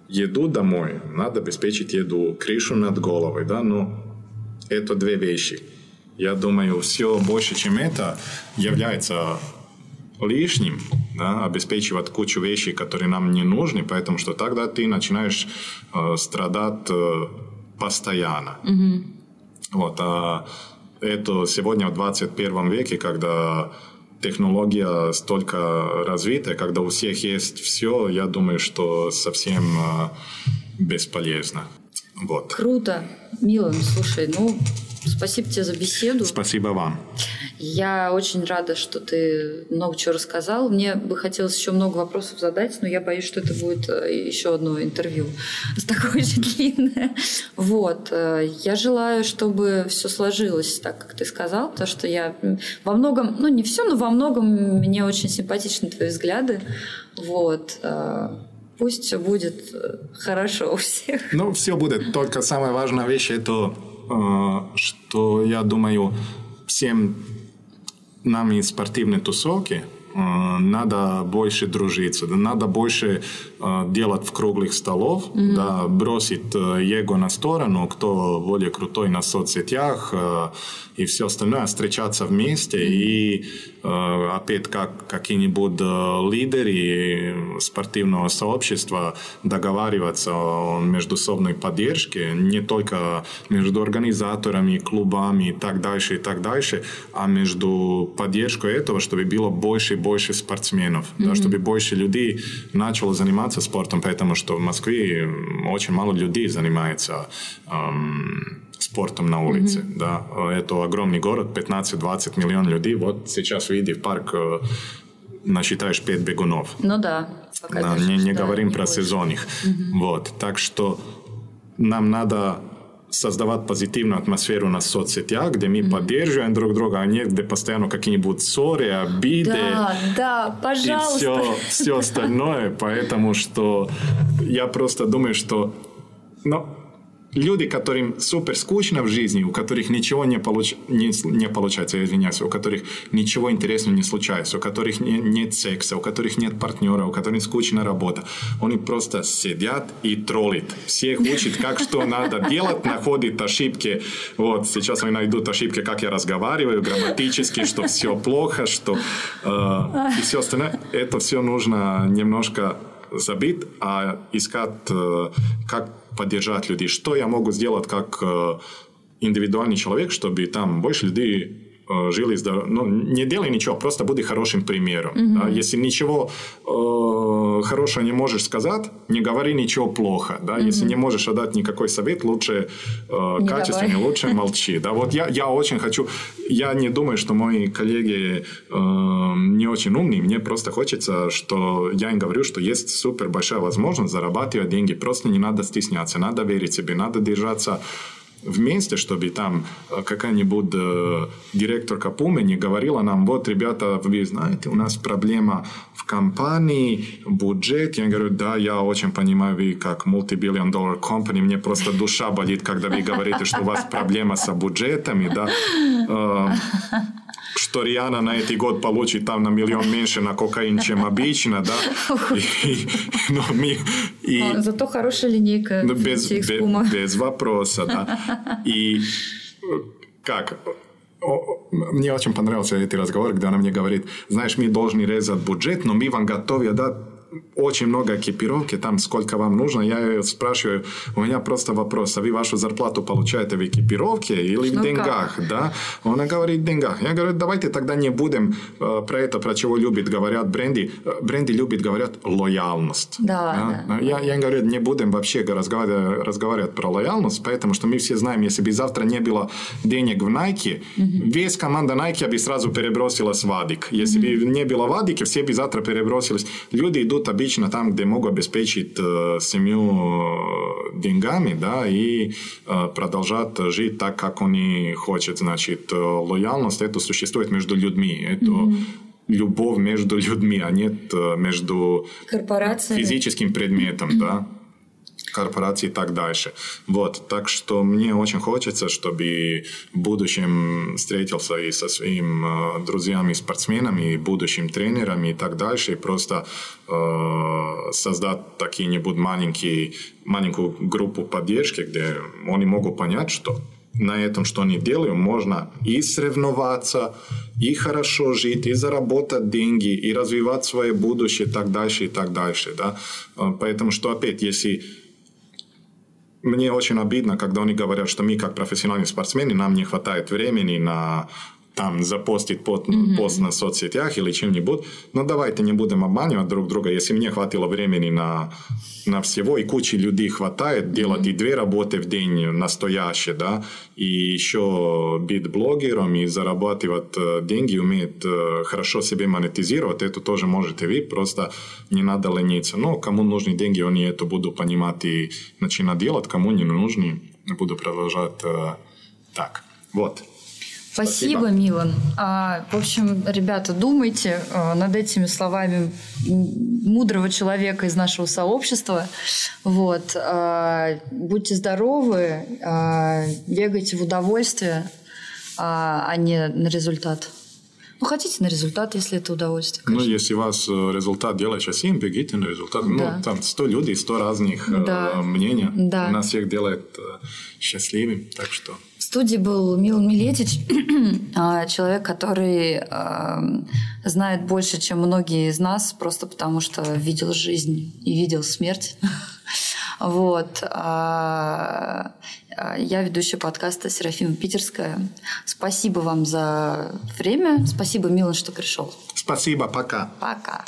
еду домой, надо обеспечить еду, крышу над головой, да, ну... Это две вещи. я думаю, все больше, чем это, является лишним, да, обеспечивать кучу вещей, которые нам не нужны, поэтому что тогда ты начинаешь страдать постоянно. Mm-hmm. Вот, а это сегодня в 21 веке, когда технология столько развита, когда у всех есть все, я думаю, что совсем бесполезно. Вот. Круто. Милан, слушай, ну, спасибо тебе за беседу. Спасибо вам. Я очень рада, что ты много чего рассказал. Мне бы хотелось еще много вопросов задать, но я боюсь, что это будет еще одно интервью такое же длинное. Вот. Я желаю, чтобы все сложилось так, как ты сказал, потому что я во многом, ну не все, но во многом мне очень симпатичны твои взгляды. Вот. Пусть все будет хорошо у всех. Ну, все будет. Только самая важная вещь – это, что, я думаю, всем нам из спортивной тусовки надо больше дружиться, надо больше делать в круглых столов, mm-hmm. да, бросить его на сторону, кто более крутой на соцсетях и все остальное, встречаться вместе и опять как какие-нибудь лидеры спортивного сообщества договариваться о междусобной поддержке, не только между организаторами, клубами и так дальше, а между поддержкой этого, чтобы было больше и больше спортсменов, mm-hmm. да, чтобы больше людей начало заниматься спортом, потому что в Москве очень мало людей занимается спортом на улице. Mm-hmm. Да. Это огромный город, 15-20 миллионов людей. Вот сейчас выйди в парк, насчитаешь 5 бегунов. Ну да. Да, не говорим не про больше. Сезонных. Mm-hmm. Вот. Так что нам надо создавать позитивную атмосферу на соцсетях, где мы mm-hmm. поддерживаем друг друга, а не где постоянно какие-нибудь ссоры, обиды. Да, да, пожалуйста. И все остальное. Поэтому что я просто думаю, что... Люди, которым супер скучно в жизни, у которых ничего не получается, извиняюсь, у которых ничего интересного не случается, у которых нет секса, у которых нет партнера, у которых скучная работа, они просто сидят и троллят. Всех учат, как что надо делать, находят ошибки. Вот, сейчас они найдут ошибки, как я разговариваю, грамматически, что все плохо, что... и все остальное. Это все нужно немножко забыть, а искать, как поддержать людей. Что я могу сделать как индивидуальный человек, чтобы там больше людей жили здорово. Ну, не делай ничего, просто будь хорошим примером. Mm-hmm. Да? Если ничего хорошего не можешь сказать, не говори ничего плохо. Да? Mm-hmm. Если не можешь отдать никакой совет, лучше качественный, давай. Лучше молчи. Да? Вот я очень хочу... Я не думаю, что мои коллеги не очень умные. Мне просто хочется, что я им говорю, что есть супер большая возможность зарабатывать деньги. Просто не надо стесняться, надо верить себе, надо держаться вместе, чтобы там какая-нибудь директорка Пумы не говорила нам, вот, ребята, вы знаете, у нас проблема в компании, бюджет. Я говорю, да, я очень понимаю, вы как multi-billion-dollar company, мне просто душа болит, когда вы говорите, что у вас проблема с бюджетами, да. Что Риана на этот год получит там на миллион меньше на кокаин, чем обычно, да. Зато хорошая линейка. Без вопроса, да. И как... Мне очень понравился этот разговор, где она мне говорит, знаешь, мы должны резать бюджет, но мы вам готовы дать очень много экипировки, там сколько вам нужно. Я ее спрашиваю, у меня просто вопрос, а вы вашу зарплату получаете в экипировке или в деньгах? Да? Она говорит, в деньгах. Я говорю, давайте тогда не будем про это, про чего любят, говорят бренды. Бренды любят, говорят, лояльность. Да, да. Да. Я говорю, не будем вообще разговаривать про лояльность, потому что мы все знаем, если бы завтра не было денег в Nike, mm-hmm. весь команда Nike бы сразу перебросилась в Адик. Если mm-hmm. бы не было в Адике, все бы завтра перебросились. Люди идут обычно там, где могут обеспечить семью деньгами, да, и продолжать жить так, как они хотят. Значит, лояльность, это существует между людьми, это mm-hmm. любовь между людьми, а нет между физическим предметом, mm-hmm. да, корпорацией и так дальше. Вот, так что мне очень хочется, чтобы в будущем встретился и со своими друзьями, спортсменами, и будущим тренерами и так дальше, и просто создать такие-нибудь маленькую группу поддержки, где они могут понять, что на этом, что они делают, можно и соревноваться, и хорошо жить, и заработать деньги, и развивать свое будущее, и так дальше, и так дальше. Да? Поэтому, что опять, если... Мне очень обидно, когда они говорят, что мы, как профессиональные спортсмены, нам не хватает времени на... там запостить пост на соцсетях или чем-нибудь, но давайте не будем обманывать друг друга. Если мне хватило времени на всего, и кучи людей хватает делать и две работы в день настоящие, да, и еще быть блогером и зарабатывать деньги, уметь хорошо себе монетизировать, это тоже можете вы, просто не надо лениться. Но кому нужны деньги, они это будут понимать и начинать делать, кому не нужны, буду продолжать так. Вот. Спасибо, Милан. В общем, ребята, думайте над этими словами мудрого человека из нашего сообщества. Вот. Будьте здоровы, бегайте в удовольствие, а не на результат. Ну, хотите на результат, если это удовольствие, конечно. Ну, если у вас результат делает сейчас им, бегите на результат. Да. Ну, там 100 людей, 100 разных мнений. Да. Нас всех делает счастливым, так что... В студии был Милан Милетич, человек, который знает больше, чем многие из нас, просто потому что видел жизнь и видел смерть. Вот. Я ведущая подкаста Серафима Питерская. Спасибо вам за время. Спасибо, Милан, что пришел. Спасибо, пока. Пока.